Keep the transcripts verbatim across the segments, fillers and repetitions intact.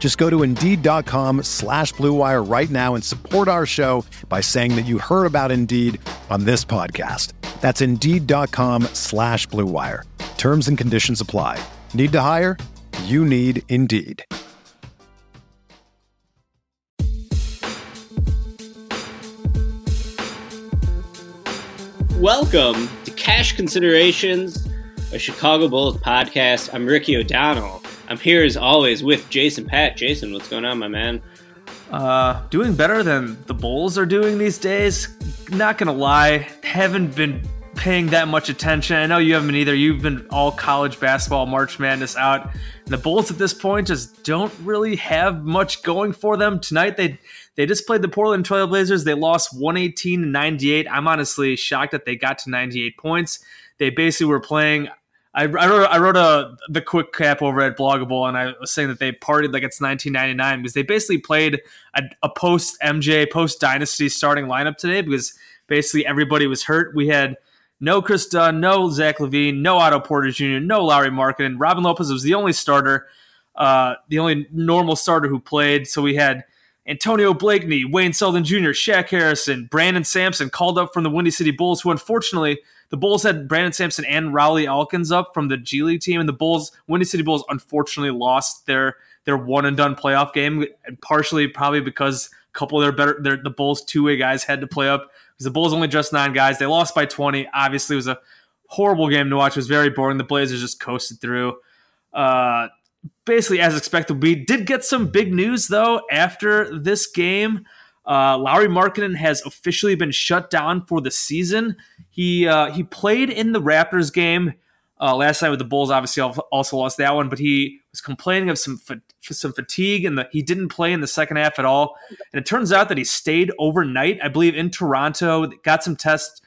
Just go to Indeed.com slash Blue Wire right now and support our show by saying that you heard about Indeed on this podcast. That's Indeed.com slash Blue Wire. Terms and conditions apply. Need to hire? You need Indeed. Welcome to Cash Considerations, a Chicago Bulls podcast. I'm Ricky O'Donnell. I'm here as always with Jason Pat. Jason, what's going on, my man? Uh, doing better than the Bulls are doing these days. Not going to lie, haven't been paying that much attention. I know you haven't been either. You've been all college basketball, March Madness out. And the Bulls at this point just don't really have much going for them. Tonight, they they just played the Portland Trailblazers. They lost one eighteen to ninety-eight. I'm honestly shocked that they got to ninety-eight points. They basically were playing... I wrote, I wrote a, the quick cap over at Bloggable, and I was saying that they partied like it's nineteen ninety-nine because they basically played a, a post-M J, post-Dynasty starting lineup today because basically everybody was hurt. We had no Chris Dunn, no Zach LaVine, no Otto Porter Junior, no Lauri Markkanen. Robin Lopez was the only starter, uh, the only normal starter who played. So we had Antonio Blakeney, Wayne Selden Junior, Shaq Harrison, Brandon Sampson called up from the Windy City Bulls, who unfortunately – the Bulls had Brandon Sampson and Lauri Alkins up from the G League team, and the Bulls, Windy City Bulls, unfortunately lost their their one and done playoff game, and partially probably because a couple of their better their, the Bulls two way guys had to play up because the Bulls only just nine guys. They lost by twenty. Obviously, it was a horrible game to watch. It was very boring. The Blazers just coasted through. Uh, basically, as expected, we did get some big news though after this game. Uh, Lauri Markkanen has officially been shut down for the season. He uh, he played in the Raptors game uh, last night with the Bulls. Obviously, also lost that one, but he was complaining of some fa- some fatigue, and the, he didn't play in the second half at all. And it turns out that he stayed overnight, I believe, in Toronto. Got some tests,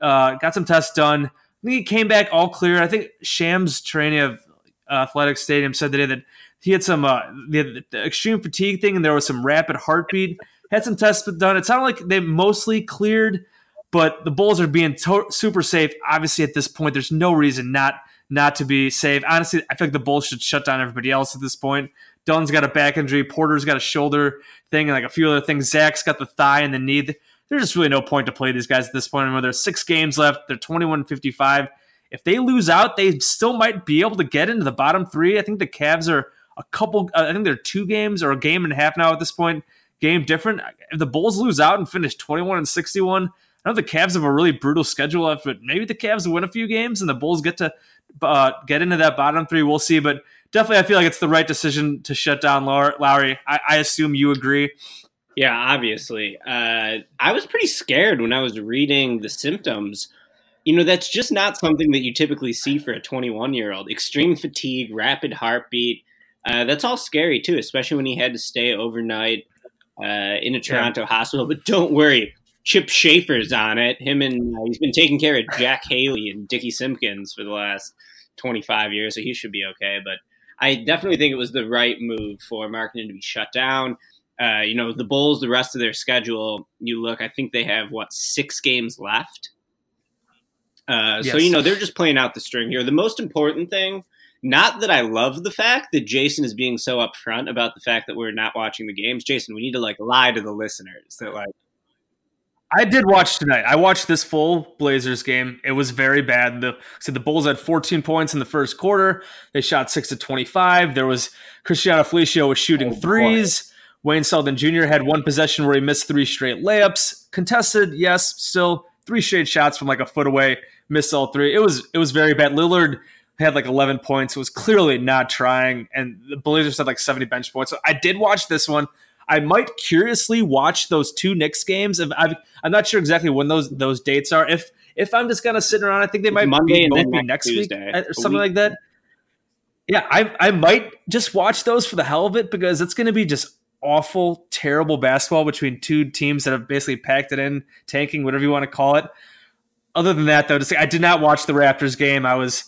uh, got some tests done. I think he came back all clear. I think Shams Charania of Athletic Stadium said today that he had some uh, the, the extreme fatigue thing, and there was some rapid heartbeat. Had some tests done. It sounded like they mostly cleared, but the Bulls are being to- super safe. Obviously, at this point, there's no reason not not to be safe. Honestly, I think the Bulls should shut down everybody else at this point. Dunn's got a back injury. Porter's got a shoulder thing and like a few other things. Zach's got the thigh and the knee. There's just really no point to play these guys at this point. I mean, there's six games left. They're twenty-one and fifty-five. If they lose out, they still might be able to get into the bottom three. I think the Cavs are a couple – I think they're two games or a game and a half now at this point. Game different. If the Bulls lose out and finish twenty-one and sixty-one, I know the Cavs have a really brutal schedule, but maybe the Cavs win a few games and the Bulls get to uh, get into that bottom three. We'll see, but definitely I feel like it's the right decision to shut down Lauri. I, I assume you agree. Yeah, obviously. Uh, I was pretty scared when I was reading the symptoms. You know, that's just not something that you typically see for a twenty-one-year-old. Extreme fatigue, rapid heartbeat. Uh, that's all scary, too, especially when he had to stay overnight. Uh, in a Toronto yeah. hospital, but don't worry, Chip Schaefer's on it. Him and uh, he's been taking care of Jack Haley and Dickie Simpkins for the last twenty-five years, so he should be okay. But I definitely think it was the right move for Markkanen to be shut down. Uh, you know, the Bulls, the rest of their schedule, you look, I think they have, what, six games left? Uh, yes. So, you know, they're just playing out the string here. The most important thing, not that I love the fact that Jason is being so upfront about the fact that we're not watching the games. Jason, we need to like lie to the listeners that like I did watch tonight. I watched this full Blazers game. It was very bad. The so the Bulls had fourteen points in the first quarter. They shot six to twenty-five. There was Cristiano Felicio was shooting oh, threes. Boy. Wayne Selden Junior had one possession where he missed three straight layups. Contested, yes, still three straight shots from like a foot away, missed all three. It was it was very bad. Lillard had like eleven points. It was clearly not trying, and the Blazers had like seventy bench points. So I did watch this one. I might curiously watch those two Knicks games. If I've, I'm not sure exactly when those those dates are. If if I'm just kind of sitting around, I think they might Monday be, and then be next Tuesday, week or something week. like that. Yeah, I I might just watch those for the hell of it because it's going to be just awful, terrible basketball between two teams that have basically packed it in, tanking, whatever you want to call it. Other than that, though, just, I did not watch the Raptors game. I was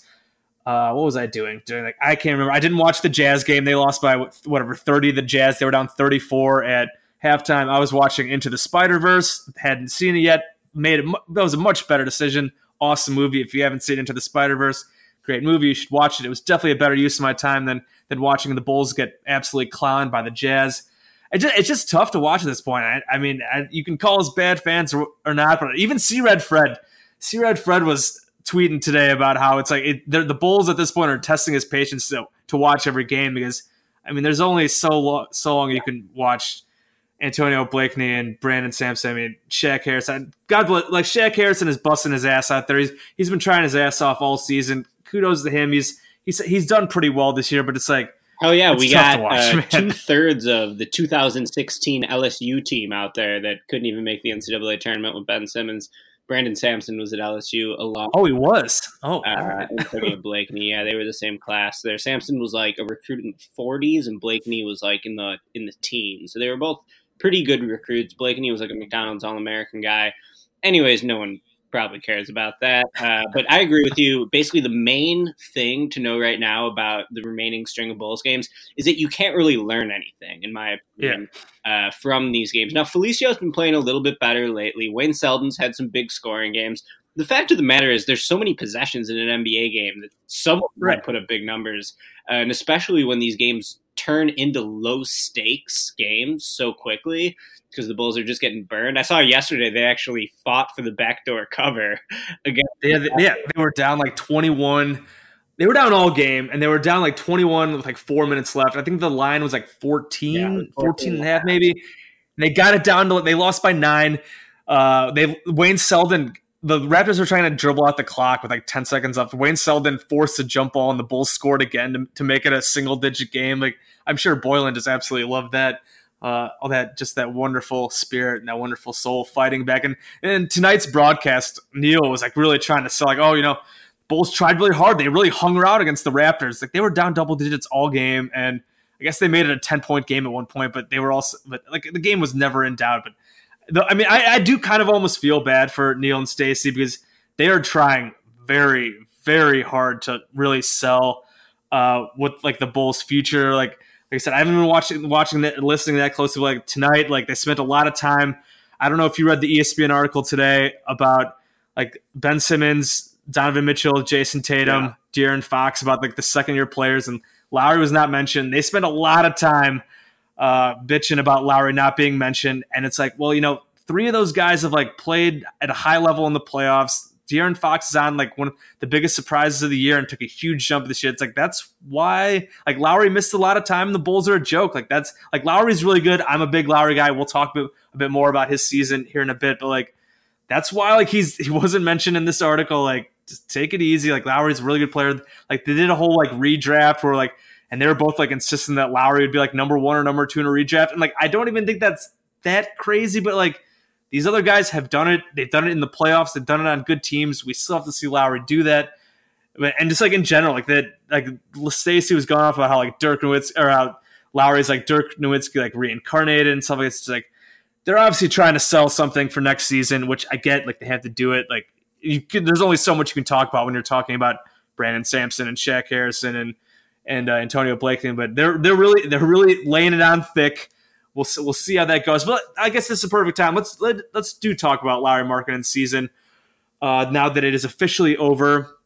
uh, what was I doing? Doing like I can't remember. I didn't watch the Jazz game. They lost by whatever thirty. The Jazz, they were down thirty-four at halftime. I was watching Into the Spider-Verse. Hadn't seen it yet. Made it. That was a much better decision. Awesome movie. If you haven't seen Into the Spider-Verse, great movie. You should watch it. It was definitely a better use of my time than than watching the Bulls get absolutely clowned by the Jazz. It just, it's just tough to watch at this point. I, I mean, I, you can call us bad fans or, or not, but even C-Red Fred, C-Red Fred was tweeting today about how it's like it, the Bulls at this point are testing his patience to, to watch every game because, I mean, there's only so long, so long you can watch Antonio Blakeney and Brandon Sampson. I mean, Shaq Harrison. God bless. Like Shaq Harrison is busting his ass out there. He's he's been trying his ass off all season. Kudos to him. He's he's he's done pretty well this year, but it's like, oh yeah, it's we got watch, uh, two thirds of the two thousand sixteen L S U team out there that couldn't even make the N C double A tournament with Ben Simmons. Brandon Sampson was at L S U along. Oh, he was. Oh, uh, right. Antonio Blakeney. Yeah, they were the same class there. Sampson was like a recruit in the forties, and Blakeney was like in the in the teens. So they were both pretty good recruits. Blakeney was like a McDonald's All-American guy. Anyways, no one probably cares about that. Uh, but I agree with you. Basically, the main thing to know right now about the remaining string of Bulls games is that you can't really learn anything, in my opinion, yeah. uh, from these games. Now, Felicio's been playing a little bit better lately. Wayne Selden's had some big scoring games. The fact of the matter is there's so many possessions in an N B A game that someone right. might put up big numbers, uh, and especially when these games turn into low-stakes games so quickly because the Bulls are just getting burned. I saw yesterday they actually fought for the backdoor cover again. Yeah, they, yeah, they were down like twenty-one. They were down all game, and they were down like twenty-one with like four minutes left. I think the line was like fourteen, yeah, fourteen, fourteen and a half maybe. And they got it down to – they lost by nine. Uh, they Wayne Selden – the Raptors were trying to dribble out the clock with like ten seconds left. Wayne Selden forced a jump ball, and the Bulls scored again to, to make it a single-digit game. Like I'm sure Boylen just absolutely loved that, uh, all that, just that wonderful spirit and that wonderful soul fighting back. And and tonight's broadcast, Neil was like really trying to sell, like, oh, you know, Bulls tried really hard. They really hung around against the Raptors. Like they were down double digits all game, and I guess they made it a ten-point game at one point. But they were also, but like the game was never in doubt. But I mean, I, I do kind of almost feel bad for Neil and Stacey because they are trying very, very hard to really sell uh, what like the Bulls' future. Like, like I said, I haven't been watching, watching that, listening that closely. Like tonight, like they spent a lot of time. I don't know if you read the E S P N article today about like Ben Simmons, Donovan Mitchell, Jayson Tatum, yeah. De'Aaron Fox, about like the second-year players, and Lauri was not mentioned. They spent a lot of time uh bitching about Lauri not being mentioned, and it's like, well, you know, three of those guys have like played at a high level in the playoffs. De'Aaron Fox is on like one of the biggest surprises of the year and took a huge jump this year. It's like, that's why like Lauri missed a lot of time. The Bulls are a joke. Like that's like Lowry's really good. I'm a big Lauri guy. We'll talk a bit, a bit more about his season here in a bit, but like that's why like he's he wasn't mentioned in this article. Like just take it easy. Like Lowry's a really good player. Like they did a whole like redraft where like. And they were both like insisting that Lauri would be like number one or number two in a redraft. And like, I don't even think that's that crazy, but like these other guys have done it. They've done it in the playoffs. They've done it on good teams. We still have to see Lauri do that. And just like in general, like that, like Stacey was going off about how like Dirk Nowitzki or how Lowry's like Dirk Nowitzki, like reincarnated and stuff like this. It's like, they're obviously trying to sell something for next season, which I get, like they have to do it. Like you can, there's only so much you can talk about when you're talking about Brandon Sampson and Shaq Harrison and, and uh, Antonio Blakeney, but they're they're really they're really laying it on thick. We'll we'll see how that goes. But I guess this is a perfect time. Let's let, let's do talk about Lauri Markkanen's season uh, now that it is officially over.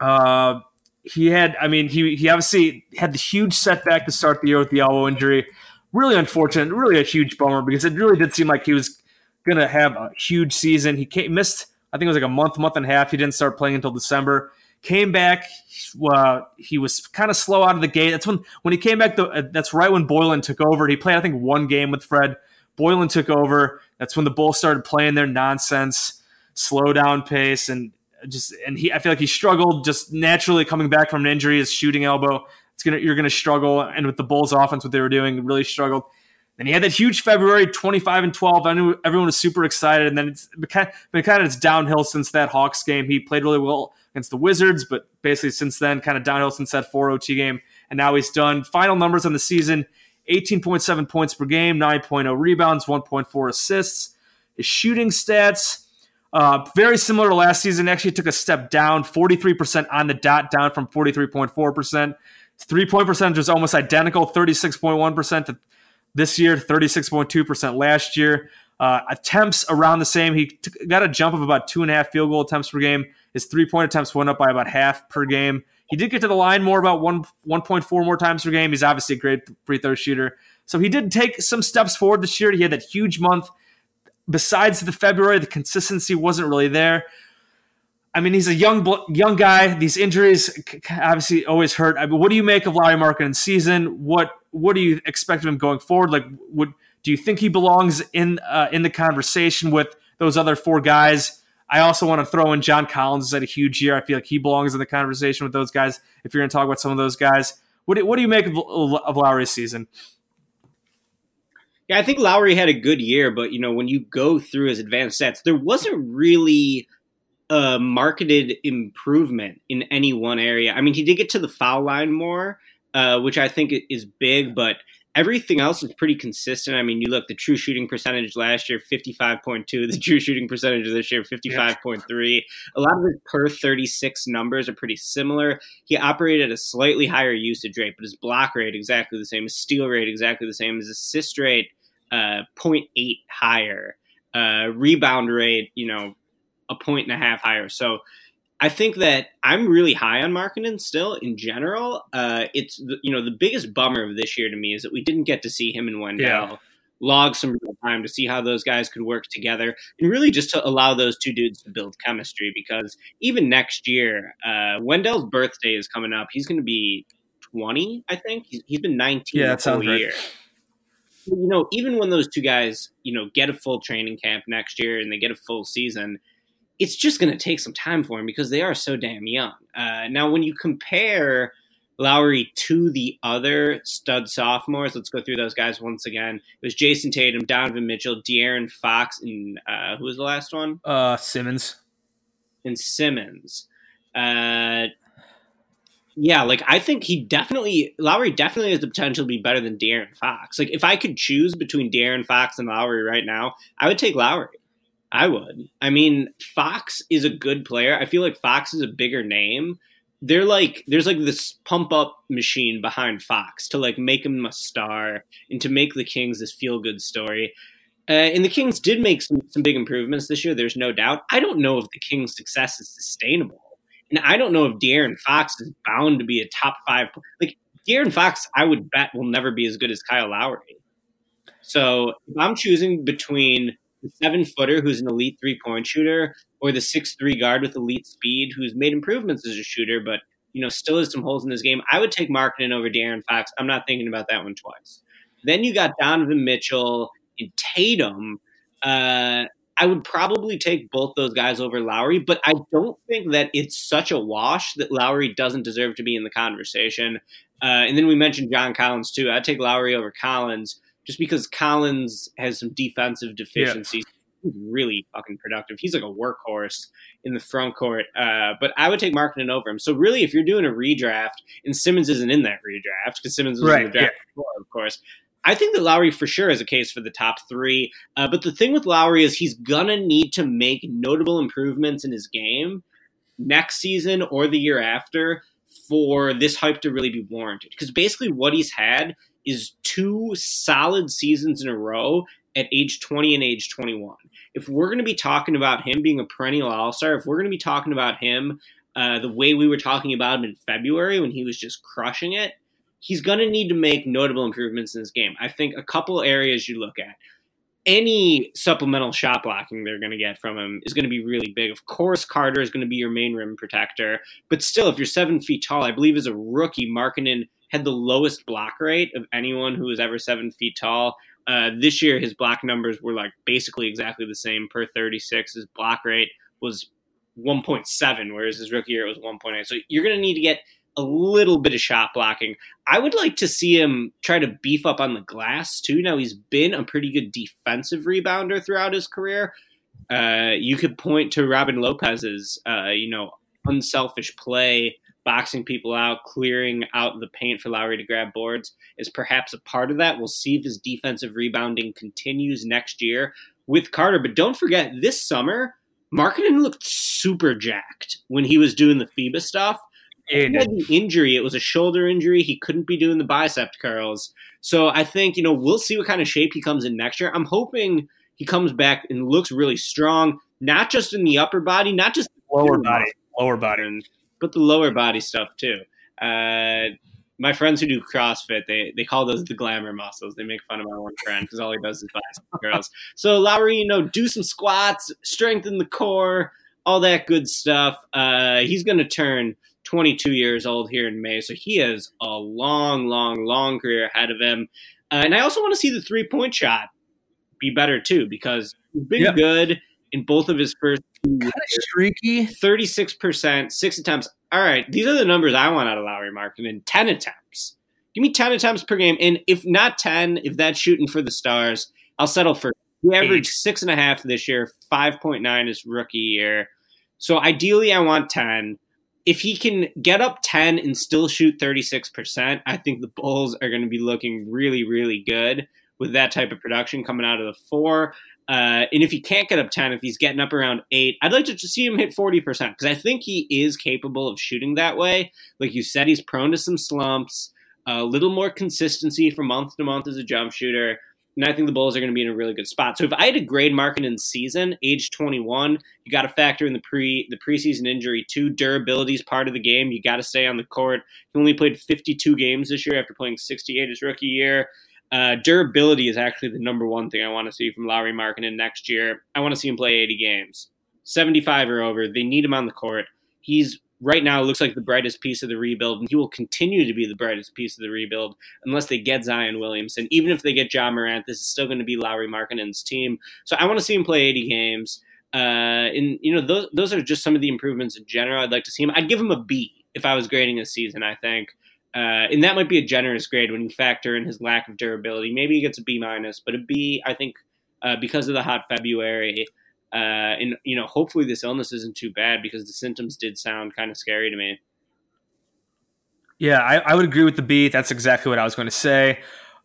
Uh, he had, I mean, he he obviously had the huge setback to start the year with the elbow injury. Really unfortunate, really a huge bummer because it really did seem like he was going to have a huge season. He came, missed, I think it was like a month, month and a half. He didn't start playing until December. Came back, uh, he was kind of slow out of the gate. That's when when he came back, the, uh, that's right when Boylen took over. He played, I think, one game with Fred. Boylen took over. That's when the Bulls started playing their nonsense. slow down pace, and just and he I feel like he struggled just naturally coming back from an injury. His shooting elbow, it's gonna you're gonna struggle, and with the Bulls' offense, what they were doing, really struggled. And he had that huge February, twenty-five and twelve. I knew everyone was super excited, and then it's been kind of it's downhill since that Hawks game. He played really well against the Wizards, but basically since then, kind of downhill since that four O T game. And now he's done. Final numbers on the season: eighteen point seven points per game, nine point oh rebounds, one point four assists. His shooting stats, uh, very similar to last season. Actually took a step down, forty-three percent on the dot, down from forty-three point four percent. His three-point percentage was almost identical, thirty-six point one percent to this year, thirty-six point two percent last year. Uh, attempts around the same. He t- got a jump of about two and a half field goal attempts per game. His three-point attempts went up by about half per game. He did get to the line more, about one, 1.4 more times per game. He's obviously a great free throw shooter. So he did take some steps forward this year. He had that huge month. Besides the February, the consistency wasn't really there. I mean, he's a young young guy. These injuries obviously always hurt. I mean, what do you make of Lauri Markkanen's season? What what do you expect of him going forward? Like, would do you think he belongs in uh, in the conversation with those other four guys? I also want to throw in John Collins had a huge year. I feel like he belongs in the conversation with those guys. If you're going to talk about some of those guys, what do, what do you make of, of Lauri's season? Yeah, I think Lauri had a good year, but you know, when you go through his advanced stats, there wasn't really a marketed improvement in any one area. I mean, he did get to the foul line more, uh, which I think is big, but everything else is pretty consistent. I mean, you look, the true shooting percentage last year, fifty-five point two, the true shooting percentage this year, fifty-five point three. A lot of his per thirty-six numbers are pretty similar. He operated at a slightly higher usage rate, but his block rate exactly the same, his steal rate exactly the same, his assist rate uh, zero point eight higher, uh, rebound rate, you know, a point and a half higher. So I think that I'm really high on Markkanen still in general. Uh, it's, the, you know, the biggest bummer of this year to me is that we didn't get to see him and Wendell yeah. log some real time to see how those guys could work together and really just to allow those two dudes to build chemistry, because even next year, uh, Wendell's birthday is coming up. He's going to be twenty, I think. He's, he's been nineteen yeah, the whole year. Right. So, you know, even when those two guys, you know, get a full training camp next year and they get a full season, it's just going to take some time for him because they are so damn young. Uh, now, when you compare Lauri to the other stud sophomores, let's go through those guys once again. It was Jayson Tatum, Donovan Mitchell, De'Aaron Fox, and uh, who was the last one? Uh, Simmons. And Simmons. Uh, yeah, like I think he definitely – Lauri definitely has the potential to be better than De'Aaron Fox. Like if I could choose between De'Aaron Fox and Lauri right now, I would take Lauri. I would. I mean, Fox is a good player. I feel like Fox is a bigger name. They're like, there's like this pump up machine behind Fox to like make him a star and to make the Kings this feel good story. Uh, and the Kings did make some, some big improvements this year. There's no doubt. I don't know if the Kings' success is sustainable. And I don't know if De'Aaron Fox is bound to be a top five. Like De'Aaron Fox, I would bet will never be as good as Kyle Lauri. So if I'm choosing between the seven-footer who's an elite three-point shooter, or the six three guard with elite speed who's made improvements as a shooter but, you know, still has some holes in his game, I would take Markkanen over De'Aaron Fox. I'm not thinking about that one twice. Then you got Donovan Mitchell and Tatum. Uh, I would probably take both those guys over Lauri, but I don't think that it's such a wash that Lauri doesn't deserve to be in the conversation. Uh, and then we mentioned John Collins, too. I'd take Lauri over Collins, just because Collins has some defensive deficiencies. Yeah. He's really fucking productive. He's like a workhorse in the front court. Uh, but I would take Markkanen over him. So really, if you're doing a redraft, and Simmons isn't in that redraft, because Simmons was right, in the draft yeah. before, of course, I think that Lauri for sure is a case for the top three. Uh, but the thing with Lauri is he's going to need to make notable improvements in his game next season or the year after for this hype to really be warranted. Because basically what he's had is two solid seasons in a row at age twenty and age twenty-one. If we're going to be talking about him being a perennial all-star, if we're going to be talking about him uh, the way we were talking about him in February when he was just crushing it, he's going to need to make notable improvements in his game. I think a couple areas you look at, any supplemental shot blocking they're going to get from him is going to be really big. Of course, Carter is going to be your main rim protector, but still, if you're seven feet tall, I believe as a rookie, Markkanen had the lowest block rate of anyone who was ever seven feet tall. Uh, this year, his block numbers were like basically exactly the same per thirty-six. His block rate was one point seven, whereas his rookie year it was one point eight. So you're going to need to get a little bit of shot blocking. I would like to see him try to beef up on the glass too. Now, he's been a pretty good defensive rebounder throughout his career. Uh, you could point to Robin Lopez's, uh, you know, unselfish play, boxing people out, clearing out the paint for Lowry to grab boards is perhaps a part of that. We'll see if his defensive rebounding continues next year with Carter. But don't forget, this summer, Markkanen looked super jacked when he was doing the F I B A stuff. He had an injury. It was a shoulder injury. He couldn't be doing the bicep curls. So I think, you know, we'll see what kind of shape he comes in next year. I'm hoping he comes back and looks really strong, not just in the upper body, not just lower body, lower body, but the lower body stuff too. Uh, my friends who do CrossFit, they they call those the glamour muscles. They make fun of my one friend because all he does is bicep curls. So Lauri, you know, do some squats, strengthen the core, all that good stuff. Uh, he's going to turn twenty-two years old here in May, so he has a long, long, long career ahead of him. Uh, and I also want to see the three-point shot be better, too, because he's been yep. good in both of his first two years. Kind of streaky. thirty-six percent, six attempts. All right, these are the numbers I want out of Lauri Markkanen. ten attempts. Give me ten attempts per game. And if not ten, if that's shooting for the stars, I'll settle for he averaged six and a half this year, five point nine his rookie year. So ideally, I want ten. If he can get up ten and still shoot thirty-six percent, I think the Bulls are going to be looking really, really good with that type of production coming out of the four. Uh, and if he can't get up ten, if he's getting up around eight, I'd like to see him hit forty percent because I think he is capable of shooting that way. Like you said, he's prone to some slumps, a little more consistency from month to month as a jump shooter. And I think the Bulls are going to be in a really good spot. So if I had to grade Markkanen's season, age twenty-one, you got to factor in the pre the preseason injury too. Durability is part of the game. You got to stay on the court. He only played fifty-two games this year after playing sixty-eight his rookie year. Uh, durability is actually the number one thing I want to see from Lauri Markkanen next year. I want to see him play eighty games, seventy-five or over. They need him on the court. He's right now looks like the brightest piece of the rebuild, and he will continue to be the brightest piece of the rebuild unless they get Zion Williamson. Even if they get John Morant, this is still going to be Lauri Markkanen's team. So I want to see him play eighty games. Uh, and, you know, those those are just some of the improvements in general I'd like to see him. I'd give him a B if I was grading this season, I think. Uh, and that might be a generous grade when you factor in his lack of durability. Maybe he gets a B minus, but a B, I think, uh, because of the hot February. Uh, and, you know, hopefully this illness isn't too bad because the symptoms did sound kind of scary to me. Yeah, I, I would agree with the B. That's exactly what I was going to say.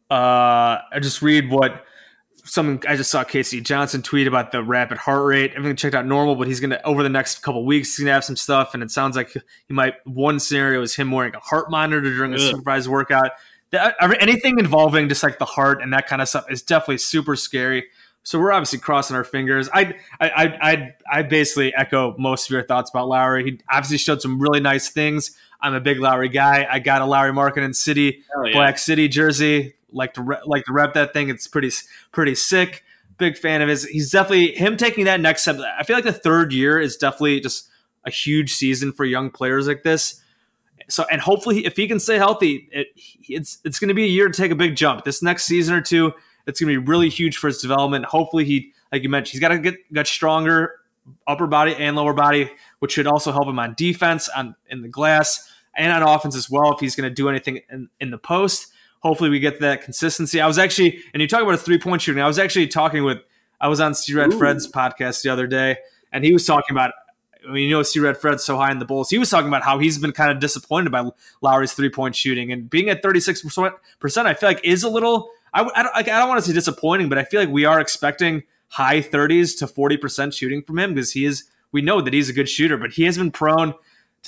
Uh, I just read what someone – I just saw Casey Johnson tweet about the rapid heart rate. Everything checked out normal, but he's going to – over the next couple of weeks, he's going to have some stuff, and it sounds like he might – one scenario is him wearing a heart monitor during a supervised workout. That, anything involving just like the heart and that kind of stuff is definitely super scary. So we're obviously crossing our fingers. I I I I basically echo most of your thoughts about Lauri. He obviously showed some really nice things. I'm a big Lauri guy. I got a Lauri Markkanen City yeah. Black City jersey. Like to re- like to rep that thing. It's pretty pretty sick. Big fan of his. He's definitely him taking that next step. I feel like the third year is definitely just a huge season for young players like this. So and hopefully if he can stay healthy, it, it's it's going to be a year to take a big jump. This next season or two. It's going to be really huge for his development. Hopefully, he, like you mentioned, he's got to get, get stronger, upper body and lower body, which should also help him on defense, on in the glass, and on offense as well if he's going to do anything in, in the post. Hopefully, we get that consistency. I was actually, and you talk about a three-point shooting, I was actually talking with, I was on C-Red Ooh. Fred's podcast the other day, and he was talking about, I mean, you know C-Red Fred's so high in the Bulls. He was talking about how he's been kind of disappointed by Lowry's three-point shooting, and being at thirty-six percent, I feel like is a little – I, I, don't, I don't want to say disappointing, but I feel like we are expecting high thirties to forty percent shooting from him because he is. We know that he's a good shooter, but he has been prone to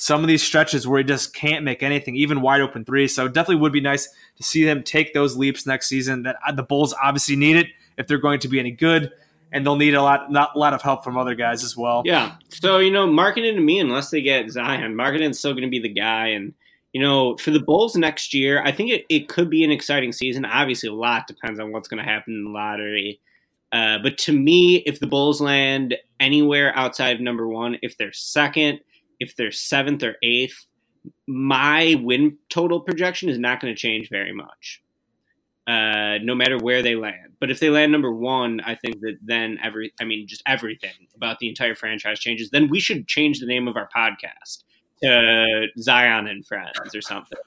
some of these stretches where he just can't make anything, even wide open threes. So it definitely would be nice to see them take those leaps next season. That the Bulls obviously need it if they're going to be any good, and they'll need a lot, not a lot of help from other guys as well. Yeah. So you know, Markkanen to me, unless they get Zion, Markkanen's still going to be the guy and. You know, for the Bulls next year, I think it, it could be an exciting season. Obviously, a lot depends on what's going to happen in the lottery. Uh, but to me, if the Bulls land anywhere outside of number one, if they're second, if they're seventh or eighth, my win total projection is not going to change very much. uh, no matter where they land. But if they land number one, I think that then every, I mean, just everything about the entire franchise changes. Then we should change the name of our podcast to Zion and Friends or something.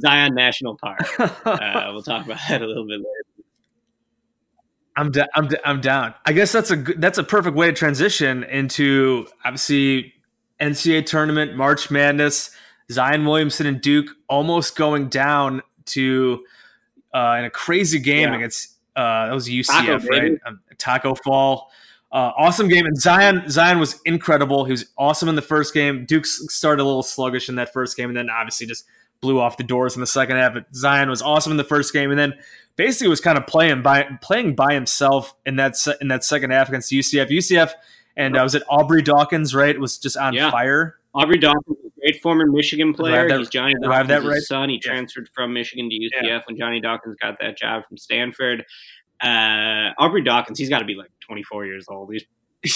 Zion National Park. Uh, we'll talk about that a little bit later. I'm da- I'm da- I'm down. I guess that's a good, that's a perfect way to transition into obviously N C double A tournament, March Madness, Zion Williamson and Duke almost going down to uh, in a crazy game yeah. against uh, that was U C F, Taco, right? Um, Taco Fall, uh, awesome game. And Zion Zion was incredible. He was awesome in the first game. Duke started a little sluggish in that first game, and then obviously just blew off the doors in the second half. But Zion was awesome in the first game, and then basically was kind of playing by playing by himself in that se- in that second half against U C F. U C F and uh, was it Aubrey Dawkins, right? Was just on yeah. fire. Aubrey Dawkins, a great former Michigan player. That, He's Johnny Dawkins' right? son. He yeah. transferred from Michigan to U C F yeah. when Johnny Dawkins got that job from Stanford. Uh, Aubrey Dawkins, he's got to be like twenty-four years old. He's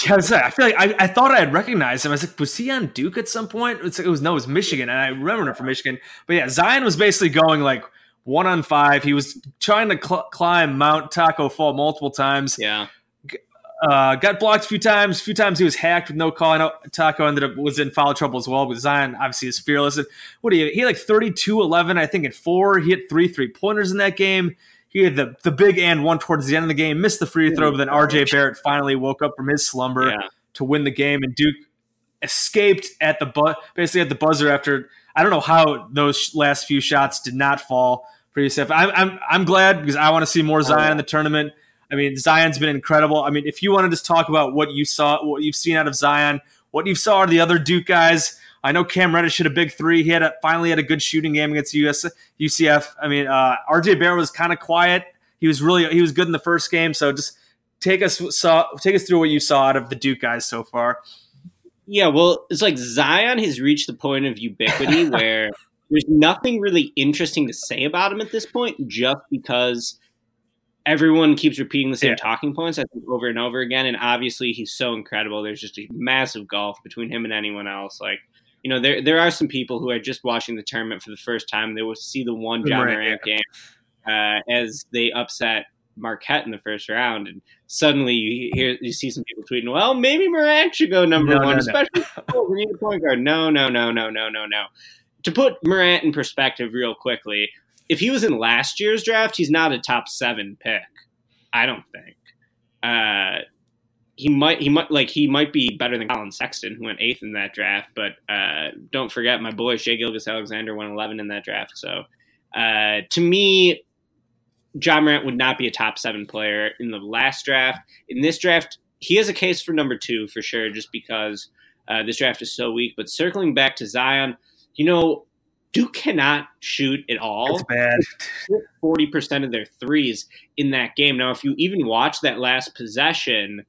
Yeah, I, was like, I feel like I, I thought I had recognized him. I was like, was he on Duke at some point? It's like, it was no, it was Michigan, and I remember him from Michigan. But yeah, Zion was basically going like one on five. He was trying to cl- climb Mount Taco Fall multiple times. Yeah, uh, got blocked a few times. A few times he was hacked with no call. I know Taco ended up was in foul trouble as well. But Zion obviously is fearless. And what do you? He had like thirty-two eleven, I think, at four. He hit three three pointers in that game. He had the, the big and one towards the end of the game, missed the free throw, but then R J Barrett finally woke up from his slumber yeah. to win the game, and Duke escaped at the bu- basically at the buzzer after I don't know how those last few shots did not fall for U C F. I'm I'm I'm glad because I want to see more Zion in the tournament. I mean, Zion's been incredible. I mean, if you want to just talk about what you saw, what you've seen out of Zion, what you saw out of the other Duke guys. I know Cam Reddish hit a big three. He had a, finally had a good shooting game against U S, U C F. I mean, uh, R J Barrett was kind of quiet. He was really he was good in the first game. So just take us saw take us through what you saw out of the Duke guys so far. Yeah, well, it's like Zion has reached the point of ubiquity where there's nothing really interesting to say about him at this point, just because everyone keeps repeating the same yeah. talking points, I think, over and over again. And obviously, he's so incredible. There's just a massive gulf between him and anyone else. Like, you know, there there are some people who are just watching the tournament for the first time. They will see the one John Morant game uh, as they upset Marquette in the first round, and suddenly you hear you see some people tweeting, "Well, maybe Morant should go number no, one, no, especially no. Oh, we need a point guard." No, no, no, no, no, no, no. To put Morant in perspective, real quickly, if he was in last year's draft, he's not a top seven pick, I don't think. Uh, He might, he might, like he might be better than Colin Sexton, who went eighth in that draft. But uh, don't forget, my boy Shai Gilgeous-Alexander went eleven in that draft. So, uh, to me, John Morant would not be a top seven player in the last draft. In this draft, he has a case for number two for sure, just because uh, this draft is so weak. But circling back to Zion, you know, Duke cannot shoot at all. That's bad. forty percent of their threes in that game. Now, if you even watch that last possession,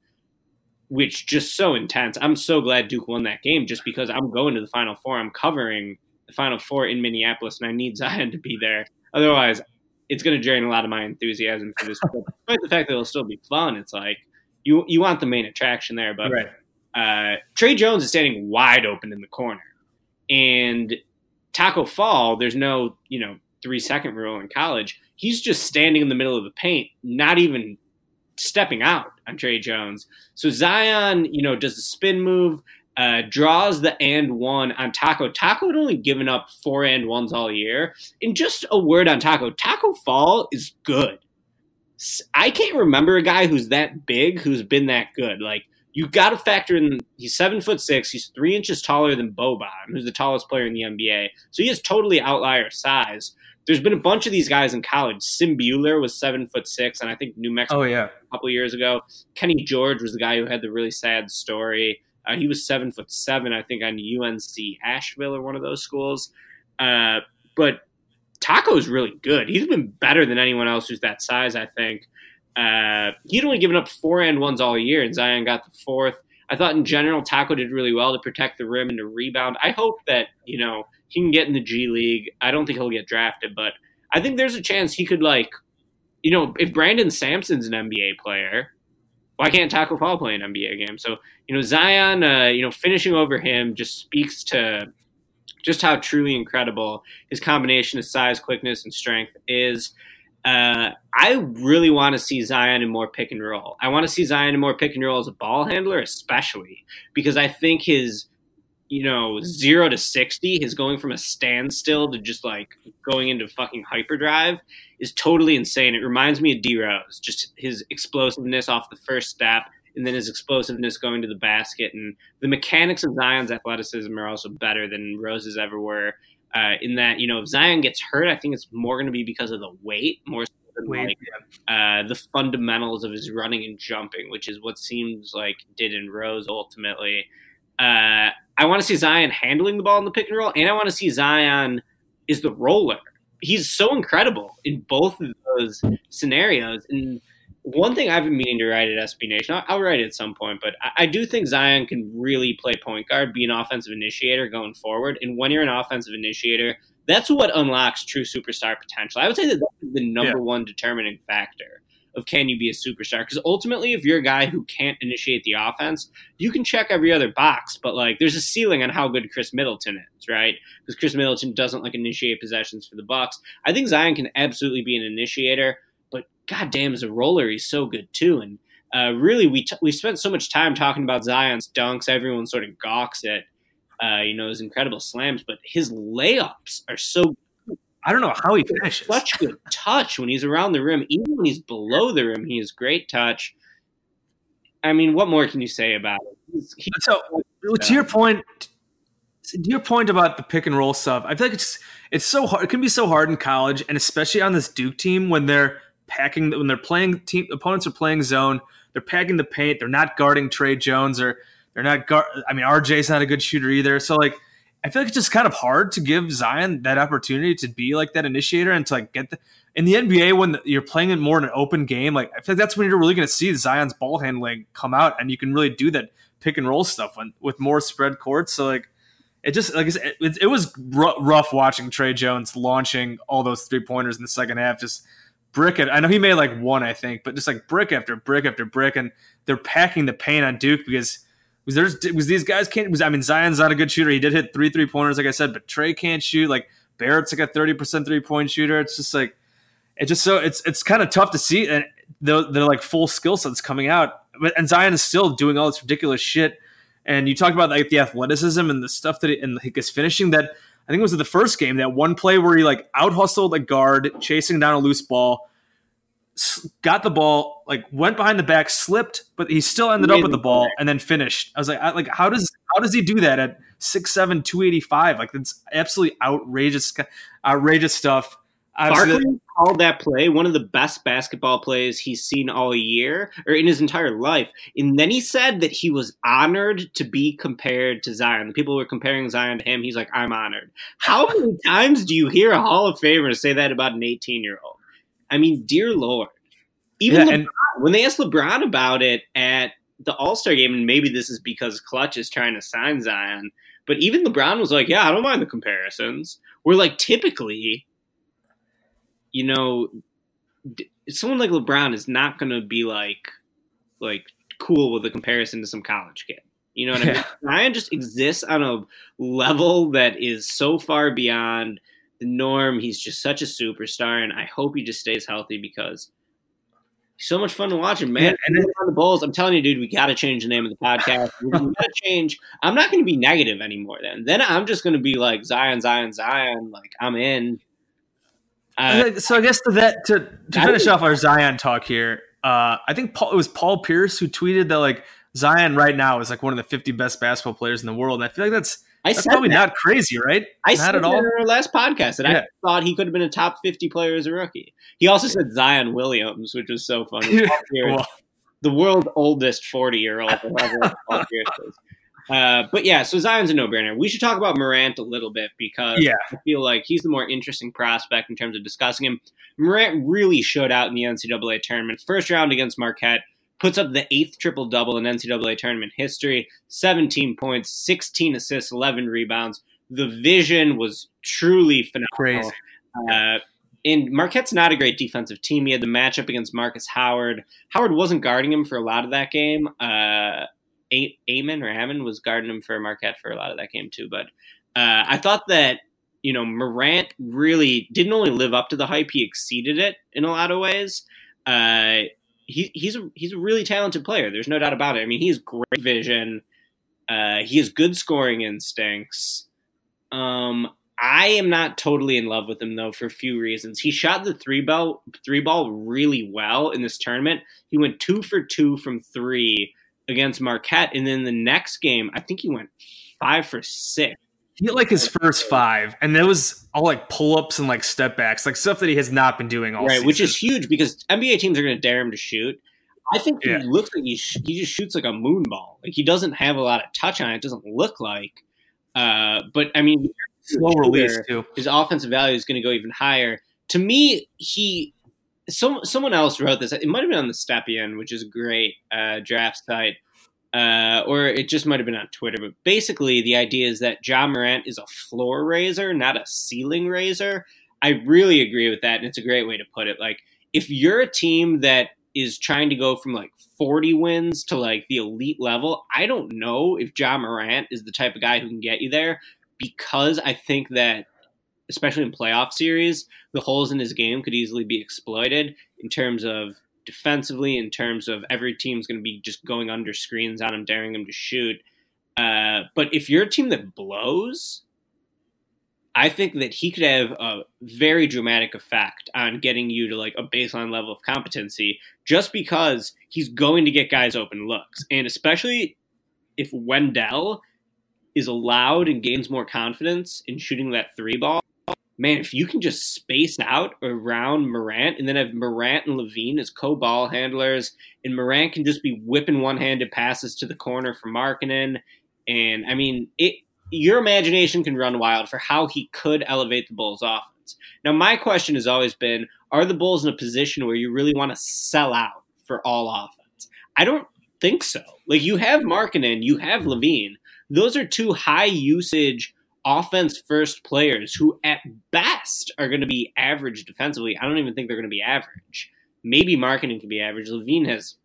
which just so intense. I'm so glad Duke won that game just because I'm going to the Final Four. I'm covering the Final Four in Minneapolis, and I need Zion to be there. Otherwise, it's going to drain a lot of my enthusiasm for this. But despite the fact that it'll still be fun, it's like you you want the main attraction there. But right. uh, Trey Jones is standing wide open in the corner. And Taco Fall, there's no, you know, three-second rule in college. He's just standing in the middle of the paint, not even – stepping out on Trey Jones. So Zion, you know, does the spin move, uh, draws the and one on Taco. Taco had only given up four and ones all year. And just a word on Taco, Taco Fall is good. I can't remember a guy who's that big who's been that good. Like, you got to factor in, he's seven foot six. He's three inches taller than Boban, who's the tallest player in the N B A. So he is totally outlier size. There's been a bunch of these guys in college. Sim Buehler was seven foot six, and I think New Mexico oh, yeah. a couple of years ago. Kenny George was the guy who had the really sad story. Uh, he was seven foot seven, I think, on U N C Asheville or one of those schools. Uh, but Taco's really good. He's been better than anyone else who's that size, I think. Uh, he'd only given up four and ones all year, and Zion got the fourth. I thought in general Taco did really well to protect the rim and to rebound. I hope that, you know, he can get in the G League. I don't think he'll get drafted, but I think there's a chance he could, like, you know, if Brandon Sampson's an N B A player, why can't Taco Fall play an N B A game? So, you know, Zion, uh, you know, finishing over him just speaks to just how truly incredible his combination of size, quickness, and strength is. Uh, I really want to see Zion in more pick and roll. I want to see Zion in more pick and roll as a ball handler, especially because I think his, you know, zero to sixty, his going from a standstill to just like going into fucking hyperdrive is totally insane. It reminds me of D Rose, just his explosiveness off the first step and then his explosiveness going to the basket. And the mechanics of Zion's athleticism are also better than Rose's ever were. Uh, in that, you know, if Zion gets hurt, I think it's more going to be because of the weight, more so than like, uh, the fundamentals of his running and jumping, which is what seems like did in Rose ultimately. Uh, I want to see Zion handling the ball in the pick and roll, and I want to see Zion is the roller. He's so incredible in both of those scenarios. And one thing I've been meaning to write at S B Nation, I'll, I'll write it at some point, but I, I do think Zion can really play point guard, be an offensive initiator going forward. And when you're an offensive initiator, that's what unlocks true superstar potential. I would say that that's the number yeah. one determining factor of can you be a superstar? Because ultimately, if you're a guy who can't initiate the offense, you can check every other box, but like there's a ceiling on how good Chris Middleton is, right? Because Chris Middleton doesn't like initiate possessions for the Bucks. I think Zion can absolutely be an initiator. God damn, as a roller, he's so good too. And uh, really, we t- we spent so much time talking about Zion's dunks. Everyone sort of gawks at, uh, you know, his incredible slams, but his layups are so good. I don't know how he finishes. Such good touch when he's around the rim. Even when he's below the rim, he has great touch. I mean, what more can you say about it? He's, he's so, to your point, to your point about the pick and roll stuff, I feel like it's it's so hard. It can be so hard in college, and especially on this Duke team when they're. Packing when they're playing team opponents are playing zone, they're packing the paint, they're not guarding Trey Jones or they're not guard. I mean, R J's not a good shooter either. So like, I feel like it's just kind of hard to give Zion that opportunity to be like that initiator and to like get the, in the N B A when you're playing it more in an open game. Like I feel like that's when you're really going to see Zion's ball handling come out and you can really do that pick and roll stuff when, with more spread courts. So like, it just like I said, it, it was rough watching Trey Jones launching all those three pointers in the second half. Just brick at, I know he made like one, I think, but just like brick after brick after brick, and they're packing the paint on Duke because was there's was these guys can't. Was, I mean, Zion's not a good shooter. He did hit three three pointers, like I said, but Trey can't shoot. Like Barrett's like a thirty percent three point shooter. It's just like it just so it's it's kind of tough to see, and they're, they're like full skill sets coming out. But and Zion is still doing all this ridiculous shit. And you talk about like the athleticism and the stuff that he, and like his finishing that. I think it was the first game, that one play where he like out-hustled a guard, chasing down a loose ball, got the ball, like went behind the back, slipped, but he still ended up with the ball and then finished. I was like, I, like how does how does he do that at six seven, two eighty-five? Like that's absolutely outrageous, outrageous stuff. Barkley called that play one of the best basketball plays he's seen all year or in his entire life. And then he said that he was honored to be compared to Zion. The people were comparing Zion to him. He's like, I'm honored. How many times do you hear a Hall of Famer say that about an eighteen-year-old? I mean, dear Lord. Even yeah, and- LeBron, when they asked LeBron about it at the All-Star game, and maybe this is because Clutch is trying to sign Zion, but even LeBron was like, yeah, I don't mind the comparisons. We're like, typically – you know, someone like LeBron is not going to be like, like cool with a comparison to some college kid. You know what yeah. I mean? Zion just exists on a level that is so far beyond the norm. He's just such a superstar, and I hope he just stays healthy because he's so much fun to watch him, man. Yeah, and then on the Bulls, I'm telling you, dude, we got to change the name of the podcast. We got to change. I'm not going to be negative anymore. Then, then I'm just going to be like Zion, Zion, Zion. Like I'm in. Uh, so I guess to that to, to finish off our Zion talk here, uh, I think Paul, it was Paul Pierce who tweeted that like Zion right now is like one of the fifty best basketball players in the world. And I feel like that's, I that's probably that. not crazy, right? I not said at all. In our last podcast that yeah. I thought he could have been a top fifty player as a rookie. He also said Zion Williams, which was so funny. Well, the world's oldest forty-year-old. Paul Pierce is. Uh, but yeah, so Zion's a no-brainer. We should talk about Morant a little bit because yeah. I feel like he's the more interesting prospect in terms of discussing him. Morant really showed out in the N C double A tournament. First round against Marquette, puts up the eighth triple-double in N C double A tournament history, seventeen points, sixteen assists, eleven rebounds. The vision was truly phenomenal. Crazy. Uh, and Marquette's not a great defensive team. He had the matchup against Marcus Howard. Howard wasn't guarding him for a lot of that game. Uh A- Amon or Hammond was guarding him for Marquette for a lot of that game too. But uh, I thought that you know, Morant really didn't only live up to the hype, he exceeded it in a lot of ways. Uh, he, he's a, he's a really talented player. There's no doubt about it. I mean, he has great vision. Uh, he has good scoring instincts. Um, I am not totally in love with him, though, for a few reasons. He shot the three ball, three ball really well in this tournament. He went two for two from three against Marquette. And then the next game, I think he went five for six. He hit like his first five, and that was all like pull-ups and like step backs, like stuff that he has not been doing all right, season. Right, which is huge because N B A teams are going to dare him to shoot. I think yeah. he looks like he sh- he just shoots like a moon ball. Like he doesn't have a lot of touch on it. It doesn't look like. Uh, but I mean, slow release too. His offensive value is going to go even higher. To me, he some someone else wrote this. It might have been on the Stepien, which is a great uh, draft site. Uh, or it just might have been on Twitter, but basically the idea is that Ja Morant is a floor raiser, not a ceiling raiser. I really agree with that, and it's a great way to put it. Like, if you're a team that is trying to go from like forty wins to like the elite level, I don't know if Ja Morant is the type of guy who can get you there, because I think that, especially in playoff series, the holes in his game could easily be exploited in terms of defensively, in terms of every team's going to be just going under screens on him, daring him to shoot. Uh, but if you're a team that blows, I think that he could have a very dramatic effect on getting you to like a baseline level of competency, just because he's going to get guys open looks. And especially if Wendell is allowed and gains more confidence in shooting that three ball, man, if you can just space out around Morant and then have Morant and LaVine as co-ball handlers, and Morant can just be whipping one-handed passes to the corner for Markkanen. And, I mean, it your imagination can run wild for how he could elevate the Bulls' offense. Now, my question has always been, are the Bulls in a position where you really want to sell out for all offense? I don't think so. Like, you have Markkanen, you have LaVine. Those are two high-usage offense-first players who at best are going to be average defensively. I don't even think they're going to be average. Maybe Markkanen can be average. LaVine has,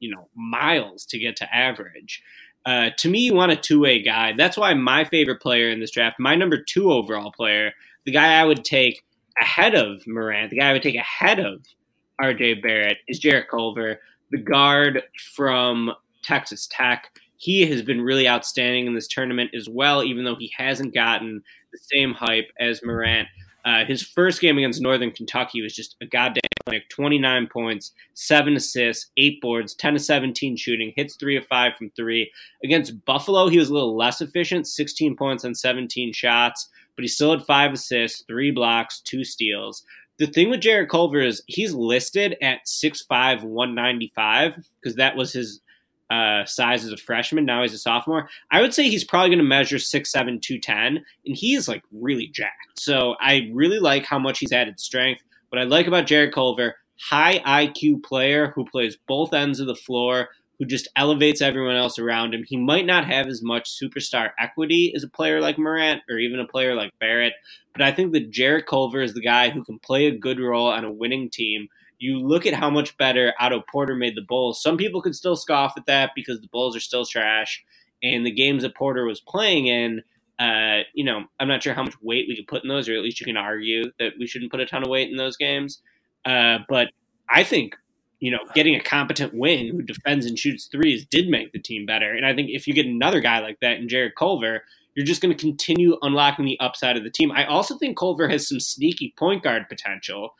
you know, miles to get to average. Uh, to me, you want a two-way guy. That's why my favorite player in this draft, my number two overall player, the guy I would take ahead of Morant, the guy I would take ahead of R J Barrett, is Jarrett Culver, the guard from Texas Tech. He has been really outstanding in this tournament as well, even though he hasn't gotten the same hype as Morant. Uh, his first game against Northern Kentucky was just a goddamn clinic, twenty-nine points, seven assists, eight boards, ten of seventeen shooting, hits three of five from three. Against Buffalo, he was a little less efficient, sixteen points on seventeen shots, but he still had five assists, three blocks, two steals. The thing with Jarrett Culver is he's listed at six five, one ninety-five, because that was his Uh, size as a freshman. Now he's a sophomore. I would say he's probably going to measure six seven, two ten, and he is like really jacked. So I really like how much he's added strength. What I like about Jarrett Culver, high I Q player who plays both ends of the floor, who just elevates everyone else around him. He might not have as much superstar equity as a player like Morant or even a player like Barrett, but I think that Jarrett Culver is the guy who can play a good role on a winning team. You look at how much better Otto Porter made the Bulls. Some people could still scoff at that because the Bulls are still trash. And the games that Porter was playing in, uh, you know, I'm not sure how much weight we could put in those, or at least you can argue that we shouldn't put a ton of weight in those games. Uh, but I think, you know, getting a competent wing who defends and shoots threes did make the team better. And I think if you get another guy like that in Jarrett Culver, you're just going to continue unlocking the upside of the team. I also think Culver has some sneaky point guard potential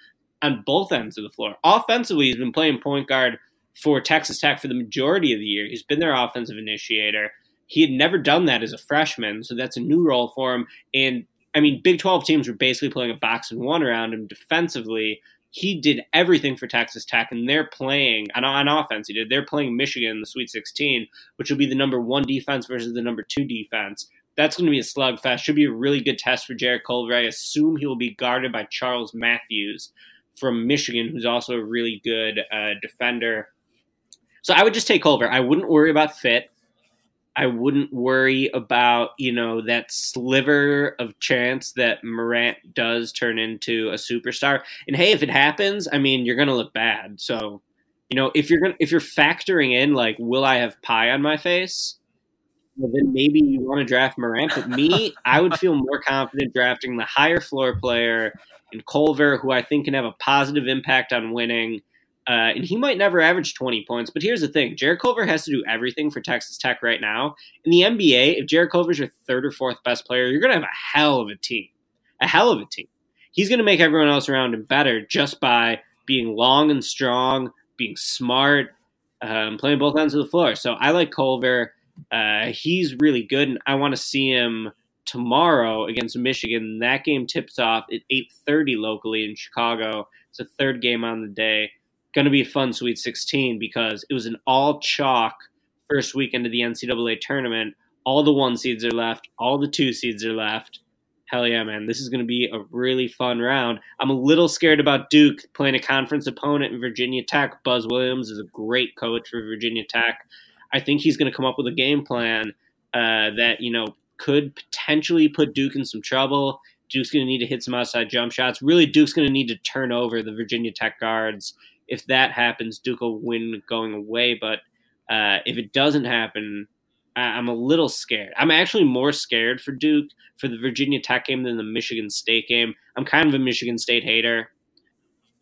on both ends of the floor. Offensively, he's been playing point guard for Texas Tech for the majority of the year. He's been their offensive initiator. He had never done that as a freshman, so that's a new role for him. And, I mean, Big twelve teams were basically playing a box and one around him defensively. He did everything for Texas Tech, and they're playing, on, on offense he did, they're playing Michigan in the Sweet sixteen, which will be the number one defense versus the number two defense. That's going to be a slugfest. Should be a really good test for Jarrett Culver. I assume he will be guarded by Charles Matthews from Michigan, who's also a really good uh, defender. So I would just take Culver. I wouldn't worry about fit. I wouldn't worry about, you know, that sliver of chance that Morant does turn into a superstar. And hey, if it happens, I mean, you're going to look bad. So, you know, if you're going if you're factoring in like, will I have pie on my face? well, then maybe you want to draft Morant. But me, I would feel more confident drafting the higher floor player in Culver, who I think can have a positive impact on winning. Uh, and he might never average twenty points, but here's the thing. Jared Culver has to do everything for Texas Tech right now. In the N B A, if Jared Culver's your third or fourth best player, you're going to have a hell of a team. A hell of a team. He's going to make everyone else around him better just by being long and strong, being smart, um, playing both ends of the floor. So I like Culver. Uh, he's really good, and I want to see him tomorrow against Michigan. That game tips off at eight thirty locally in Chicago. It's the third game on the day. Going to be a fun Sweet sixteen because it was an all-chalk first weekend of the N C double A tournament. All the one seeds are left. All the two seeds are left. Hell yeah, man. This is going to be a really fun round. I'm a little scared about Duke playing a conference opponent in Virginia Tech. Buzz Williams is a great coach for Virginia Tech. I think he's going to come up with a game plan uh, that, you know, could potentially put Duke in some trouble. Duke's going to need to hit some outside jump shots. Really, Duke's going to need to turn over the Virginia Tech guards. If that happens, Duke will win going away. But uh, if it doesn't happen, I- I'm a little scared. I'm actually more scared for Duke for the Virginia Tech game than the Michigan State game. I'm kind of a Michigan State hater,